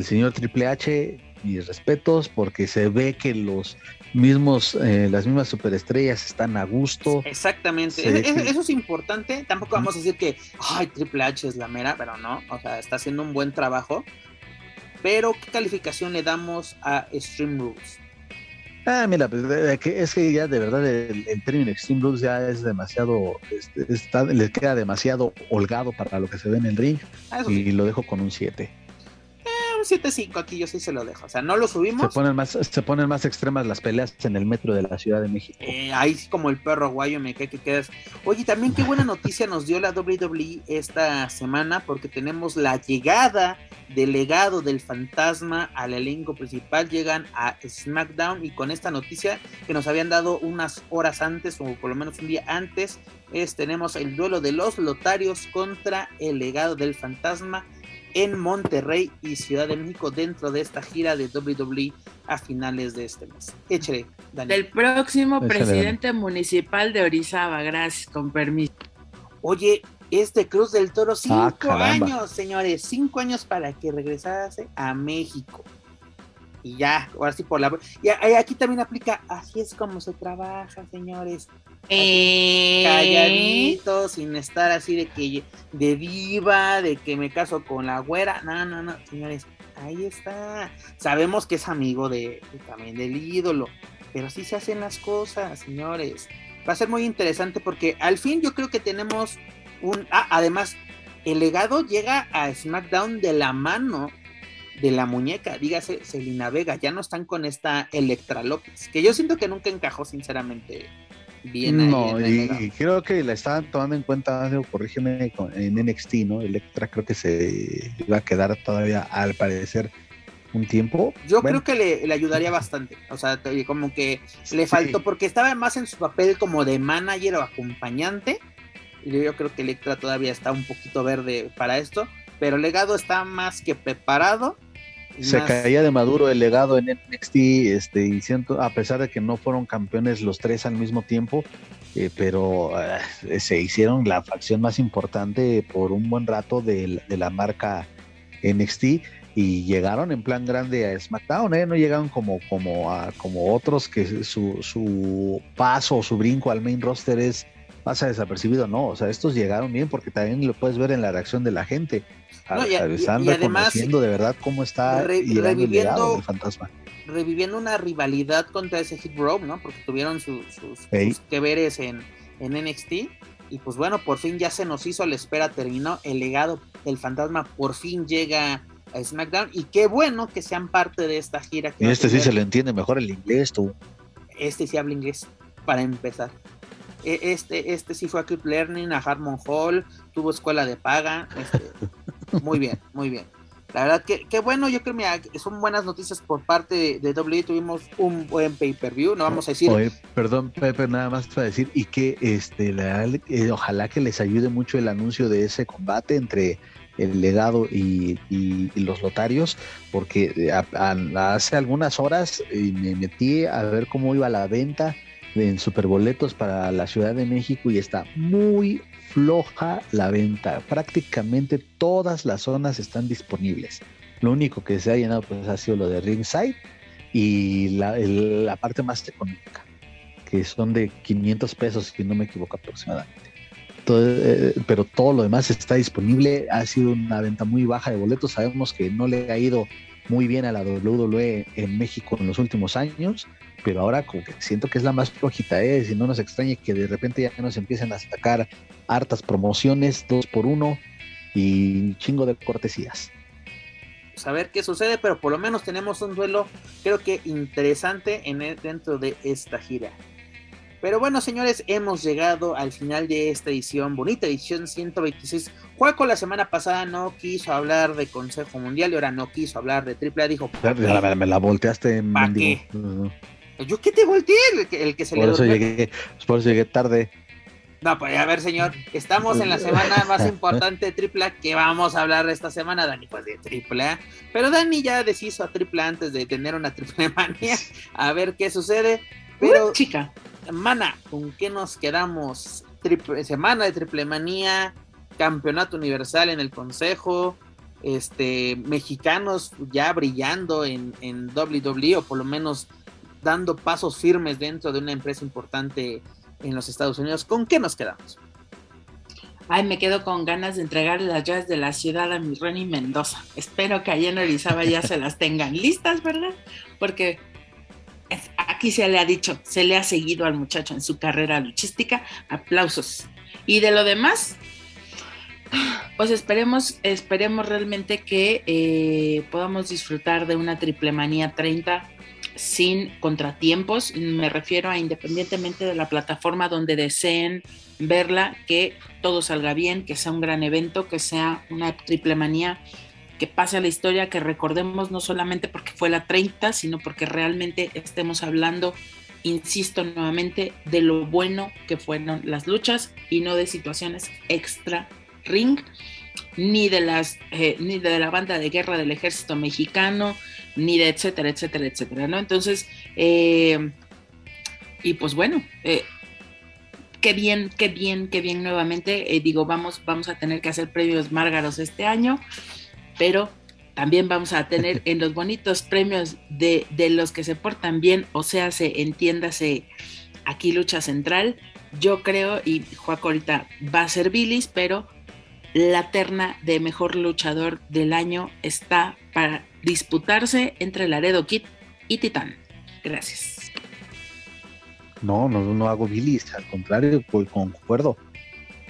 señor Triple H. Mis respetos, porque se ve que las mismas superestrellas están a gusto. Exactamente, eso es importante. Tampoco vamos a decir que ay, Triple H es la mera, pero no, o sea, está haciendo un buen trabajo. Pero ¿qué calificación le damos a Extreme Rules? Mira, pues, es que ya de verdad el término Extreme Rules ya es demasiado, le queda demasiado holgado para lo que se ve en el ring, y lo dejo con un 7. 7-5, aquí yo sí se lo dejo, o sea, no lo subimos. Se ponen más extremas las peleas en el metro de la Ciudad de México. Ahí sí, como el perro guayo, me cae que quedas. Oye, también qué buena noticia nos dio la WWE esta semana, porque tenemos la llegada del legado del fantasma al elenco principal. Llegan a SmackDown, y con esta noticia que nos habían dado unas horas antes, o por lo menos un día antes, tenemos el duelo de los Lotarios contra el legado del fantasma en Monterrey y Ciudad de México, dentro de esta gira de WWE a finales de este mes. Échale, Daniel. Del próximo presidente municipal de Orizaba, gracias, con permiso. Oye, Cruz del Toro, 5 años, señores, 5 años para que regresase a México. Y ya, ahora sí Y aquí también aplica, así es como se trabaja, señores. Calladito, sin estar así de diva, de que me caso con la güera. No, señores, ahí está. Sabemos que es amigo también del ídolo, pero sí se hacen las cosas, señores. Va a ser muy interesante, porque al fin yo creo que tenemos además, el legado llega a SmackDown de la mano de la muñeca, dígase Selena Vega. Ya no están con esta Electra López, que yo siento que nunca encajó sinceramente bien. No, y creo que la estaban tomando en cuenta, corrígeme, en NXT, ¿no? Electra creo que se iba a quedar todavía, al parecer, un tiempo. Yo creo que le ayudaría bastante, o sea, como que le faltó, porque estaba más en su papel como de manager o acompañante, y yo creo que Electra todavía está un poquito verde para esto, pero el legado está más que preparado. Caía de maduro el legado en NXT, y siento, a pesar de que no fueron campeones los tres al mismo tiempo, pero se hicieron la facción más importante por un buen rato de la marca NXT, y llegaron en plan grande a SmackDown, no llegaron como otros que su paso o su brinco al main roster pasa desapercibido. No, o sea, estos llegaron bien, porque también lo puedes ver en la reacción de la gente. Están reconociendo de verdad cómo está reviviendo el fantasma. Reviviendo una rivalidad contra ese Hit Row, ¿no? Porque tuvieron sus que veres en NXT. Y pues bueno, por fin ya se nos hizo la espera, terminó. El legado del fantasma por fin llega a SmackDown. Y qué bueno que sean parte de esta gira. Que sí se le entiende mejor el inglés, tú. Sí habla inglés, para empezar. Este sí fue a Keep Learning, a Harmon Hall, tuvo escuela de paga. Muy bien. La verdad que bueno, yo creo que son buenas noticias por parte de WWE. Tuvimos un buen pay-per-view, no vamos a decir. Oye, perdón, Pepe, nada más para decir, y que ojalá que les ayude mucho el anuncio de ese combate entre el legado y los Lotarios, porque hace algunas horas me metí a ver cómo iba la venta en superboletos para la Ciudad de México, y está muy floja la venta. Prácticamente todas las zonas están disponibles. Lo único que se ha llenado ha sido lo de Ringside y la parte más económica, que son de 500 pesos, si no me equivoco, aproximadamente. Entonces, pero todo lo demás está disponible. Ha sido una venta muy baja de boletos. Sabemos que no le ha ido muy bien a la WWE en México en los últimos años, pero ahora como que siento que es la más flojita, si no nos extrañe que de repente ya nos empiecen a sacar hartas promociones, 2x1 y chingo de cortesías. Pues a ver qué sucede, pero por lo menos tenemos un duelo, creo que interesante, dentro de esta gira. Pero bueno, señores, hemos llegado al final de esta edición, bonita edición 126. Juaco la semana pasada no quiso hablar de Consejo Mundial y ahora no quiso hablar de Triple A. Dijo, me la volteaste. ¿Para qué? ¿Yo qué te volteé? El que se por le eso llegué, por eso llegué tarde. No, pues a ver, señor, estamos en la semana más importante de Triple A, que vamos a hablar esta semana, Dani, pues de Triple A. Pero Dani ya deshizo a Triple A antes de tener una Triplemanía. A ver qué sucede. Pero chica, Mana, ¿con qué nos quedamos? Semana de Triplemanía, campeonato universal en el consejo, mexicanos ya brillando en WWE, o por lo menos dando pasos firmes dentro de una empresa importante en los Estados Unidos. ¿Con qué nos quedamos? Ay, me quedo con ganas de entregarle las llaves de la ciudad a mi Ronnie Mendoza. Espero que allá en Orizaba ya se las tengan listas, ¿verdad? Porque aquí se le ha dicho, se le ha seguido al muchacho en su carrera luchística. Aplausos. Y de lo demás, pues esperemos realmente que podamos disfrutar de una Triplemanía 30 sin contratiempos. Me refiero a, independientemente de la plataforma donde deseen verla, que todo salga bien, que sea un gran evento, que sea una Triplemanía que pase a la historia, que recordemos no solamente porque fue la 30, sino porque realmente estemos hablando, insisto nuevamente, de lo bueno que fueron las luchas y no de situaciones extra ring, ni de la banda de guerra del ejército mexicano, ni de etcétera, etcétera, etcétera, ¿no? Entonces, y pues bueno, qué bien nuevamente, digo, vamos a tener que hacer premios Márgaros este año, pero también vamos a tener en los bonitos premios de los que se portan bien, o sea, entiéndase aquí Lucha Central, yo creo, y Joaco ahorita va a ser bilis, pero la terna de mejor luchador del año está para disputarse entre Laredo Kid y Titán. Gracias. No hago bilis, al contrario, pues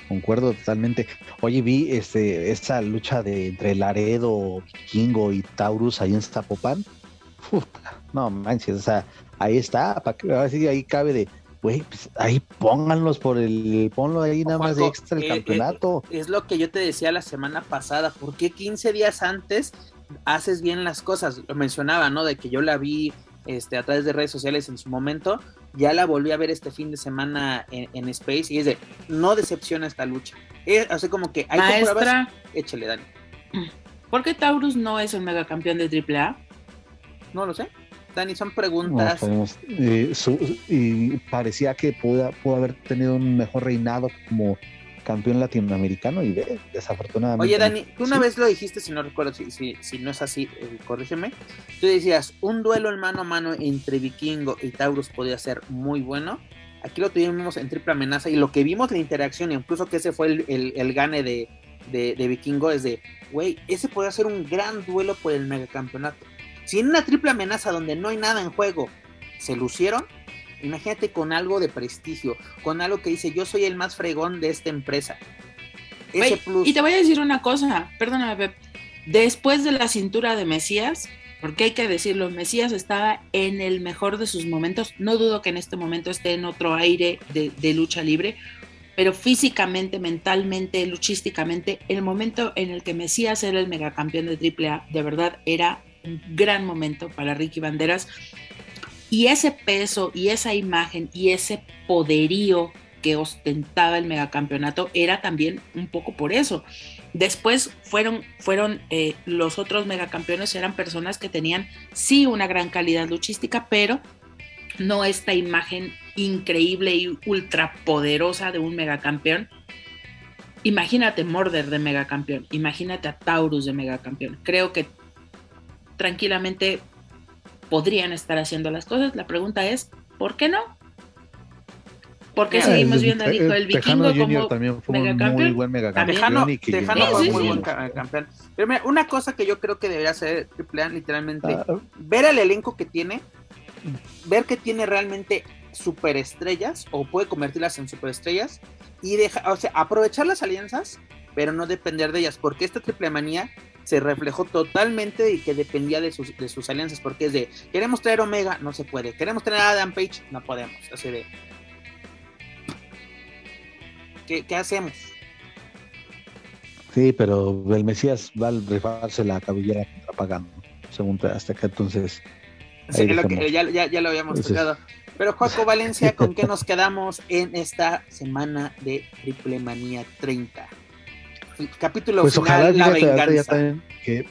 concuerdo totalmente. Oye, vi esta lucha entre Laredo, Vikingo y Taurus ahí en Zapopan. Uf, no manches, o sea, ahí está, para que ahí cabe de, güey, pues ahí pónganlos ponlo ahí nada más de extra el campeonato. Es lo que yo te decía la semana pasada, ¿por qué 15 días antes haces bien las cosas? Lo mencionaba, ¿no? De que yo la vi a través de redes sociales en su momento, ya la volví a ver este fin de semana en Space, y es de, no decepciona esta lucha. O sea, como que hay maestra, pruebas, échale, Dani. ¿Por qué Taurus no es el megacampeón de AAA? No lo sé, Dani, son preguntas. Y parecía que pudo haber tenido un mejor reinado como campeón latinoamericano, y desafortunadamente. Oye, Dani, tú una vez lo dijiste, si no recuerdo, si no es así, corrígeme. Tú decías, un duelo en mano a mano entre Vikingo y Taurus podía ser muy bueno. Aquí lo tuvimos en triple amenaza, y lo que vimos, la interacción, incluso que ese fue el gane de Vikingo, es de, güey, ese podría ser un gran duelo por el megacampeonato. Si en una triple amenaza donde no hay nada en juego se lucieron, imagínate con algo de prestigio, con algo que dice, yo soy el más fregón de esta empresa. Ese plus. Y te voy a decir una cosa, perdóname, Pep. Después de la cintura de Mesías, porque hay que decirlo, Mesías estaba en el mejor de sus momentos, no dudo que en este momento esté en otro aire de lucha libre, pero físicamente, mentalmente, luchísticamente, el momento en el que Mesías era el megacampeón de AAA, de verdad, era un gran momento para Ricky Banderas. Y ese peso, y esa imagen, y ese poderío que ostentaba el megacampeonato era también un poco por eso. Después fueron los otros megacampeones, eran personas que tenían sí una gran calidad luchística, pero no esta imagen increíble y ultrapoderosa de un megacampeón. Imagínate Murder de megacampeón, imagínate a Taurus de megacampeón. Creo que tranquilamente podrían estar haciendo las cosas. La pregunta es, ¿por qué no? Porque seguimos viendo al hijo del Vikingo Tejano Junior como también fue un muy buen megacampeón. Tejano fue muy buen campeón. Pero mira, una cosa que yo creo que debería hacer AAA, literalmente, ver el elenco que tiene, ver que tiene realmente superestrellas, o puede convertirlas en superestrellas, y aprovechar las alianzas, pero no depender de ellas, porque esta Triplemanía se reflejó totalmente y que dependía de sus alianzas, porque es de, queremos traer Omega, no se puede, queremos traer a Adam Page, no podemos, así de, ¿Qué hacemos? Sí, pero el Mesías va a rifarse la cabellera contra Pagano, según hasta acá, entonces... Sí, ya lo habíamos tocado. Pero Joaco Valencia, ¿con qué nos quedamos en esta semana de Triplemanía 30? El capítulo pues final, la venganza. Que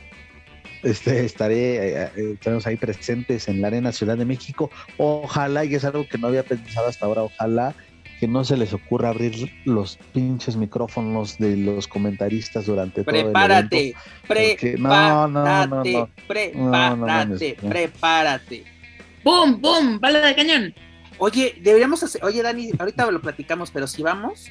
estaremos ahí presentes en la Arena Ciudad de México. Ojalá, y es algo que no había pensado hasta ahora, ojalá que no se les ocurra abrir los pinches micrófonos de los comentaristas durante prepárate, todo el evento. Porque... Prepárate. ¡Bum, bum! ¡Bala de cañón! Oye, deberíamos hacer... Oye, Dani, ahorita lo platicamos, pero si vamos,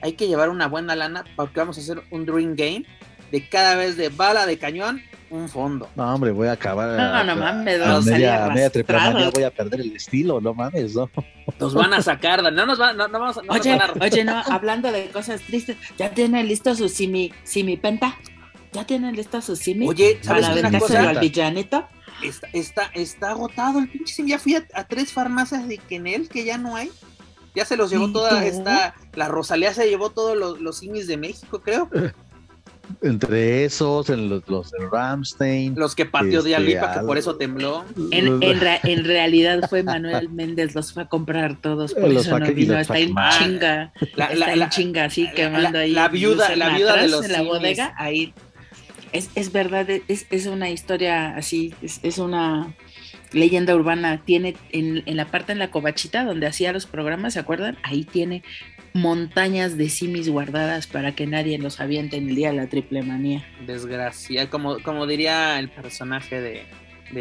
hay que llevar una buena lana porque vamos a hacer un Dream Game de cada vez de bala de cañón un fondo. No, hombre, voy a acabar... No mames, a media Triplemanía voy a perder el estilo, no mames, no. Nos van a sacar, hablando de cosas tristes, ¿ya tienen listo su simipenta? ¿Ya tienen listo su simi? Oye, ¿sabes una cosa? ¿Al villanito? Está agotado el pinche simi, ya fui a 3 farmacias de Kenel que ya no hay. Ya se los llevó toda esta... La Rosalía se llevó todos los simis de México, creo. Entre esos, los de Rammstein, los que pateó de Alipa, que por eso tembló. En realidad fue Manuel Méndez, los fue a comprar todos, por los eso no vino, está en chinga. La viuda de los en la bodega, ahí. Es verdad, es una historia así, es una leyenda urbana. Tiene en la parte en la covachita donde hacía los programas, ¿se acuerdan? Ahí tiene montañas de simis guardadas para que nadie los aviente en el día de la Triplemanía. Desgraciado, como diría el personaje de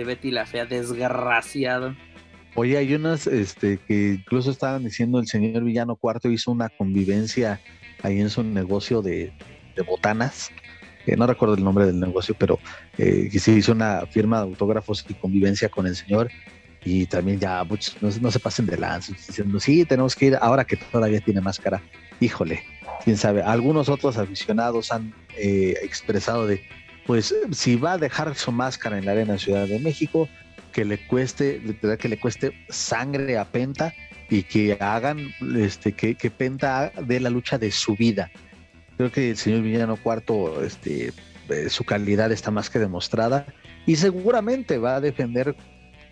Betty la Fea, desgraciado. Oye, hay unas que incluso estaban diciendo el señor Villano Cuarto hizo una convivencia ahí en su negocio de botanas. No recuerdo el nombre del negocio, pero que sí hizo una firma de autógrafos y convivencia con el señor. Y también ya, muchos, no se pasen de lanza, diciendo, sí, tenemos que ir, ahora que todavía tiene máscara. Híjole, quién sabe. Algunos otros aficionados han expresado de, pues, si va a dejar su máscara en la Arena Ciudad de México, que le cueste, literal, que le cueste sangre a Penta y que hagan, que Penta dé la lucha de su vida. Creo que el señor Villano Cuarto, su calidad está más que demostrada y seguramente va a defender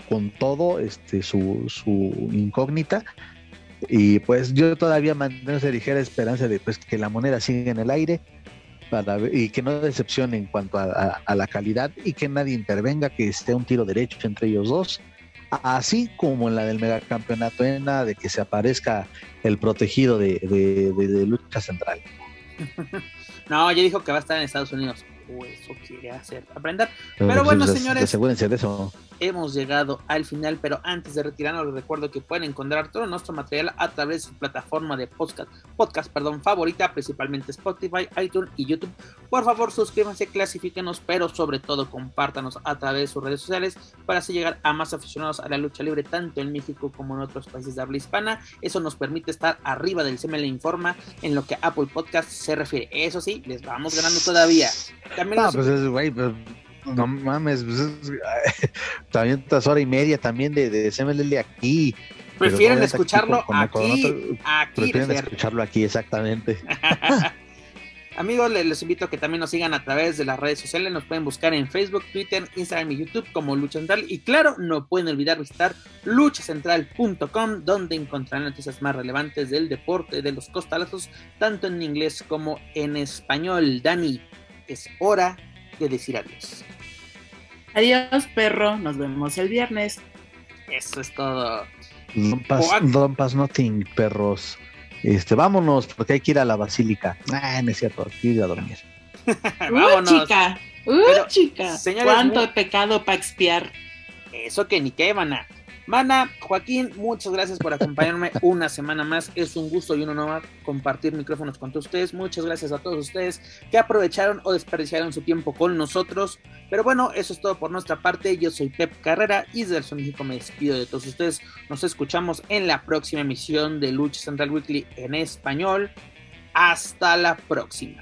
con todo su incógnita, y pues yo todavía mantengo esa ligera esperanza de pues que la moneda siga en el aire y que no decepcione en cuanto a la calidad, y que nadie intervenga, que esté un tiro derecho entre ellos dos, así como en la del megacampeonato, en la de que se aparezca el protegido de Lucha Central. No, ya dijo que va a estar en Estados Unidos. Eso quiere hacer aprender. Pero bueno, señores, asegúrense de eso. Hemos llegado al final, pero antes de retirarnos les recuerdo que pueden encontrar todo nuestro material a través de su plataforma de podcast favorita, principalmente Spotify, iTunes y YouTube. Por favor, suscríbanse, clasifíquenos, pero sobre todo compártanos a través de sus redes sociales para así llegar a más aficionados a la lucha libre, tanto en México como en otros países de habla hispana. Eso nos permite estar arriba del CML Informa en lo que Apple Podcast se refiere. Eso sí, les vamos ganando todavía. También no mames, también tras hora y media también de CMLL aquí. Prefieren no escucharlo aquí. Prefieren escucharlo aquí, exactamente. Amigos, les invito a que también nos sigan a través de las redes sociales. Nos pueden buscar en Facebook, Twitter, Instagram y YouTube como Lucha Central. Y claro, no pueden olvidar visitar luchacentral.com, donde encontrarán noticias más relevantes del deporte de los costalazos, tanto en inglés como en español. Dani, es hora de decir adiós. Adiós, perro. Nos vemos el viernes. Eso es todo. Don't pass nothing, perros. Vámonos, porque hay que ir a la basílica. No es cierto, hay que ir a dormir. Vámonos. Chica. Señores, cuánto pecado para expiar. Eso que ni qué, Mana. Mana, Joaquín, muchas gracias por acompañarme una semana más. Es un gusto y un honor compartir micrófonos con todos ustedes. Muchas gracias a todos ustedes que aprovecharon o desperdiciaron su tiempo con nosotros. Pero bueno, eso es todo por nuestra parte. Yo soy Pep Carrera y desde el Sonico me despido de todos ustedes. Nos escuchamos en la próxima emisión de Lucha Central Weekly en español. Hasta la próxima.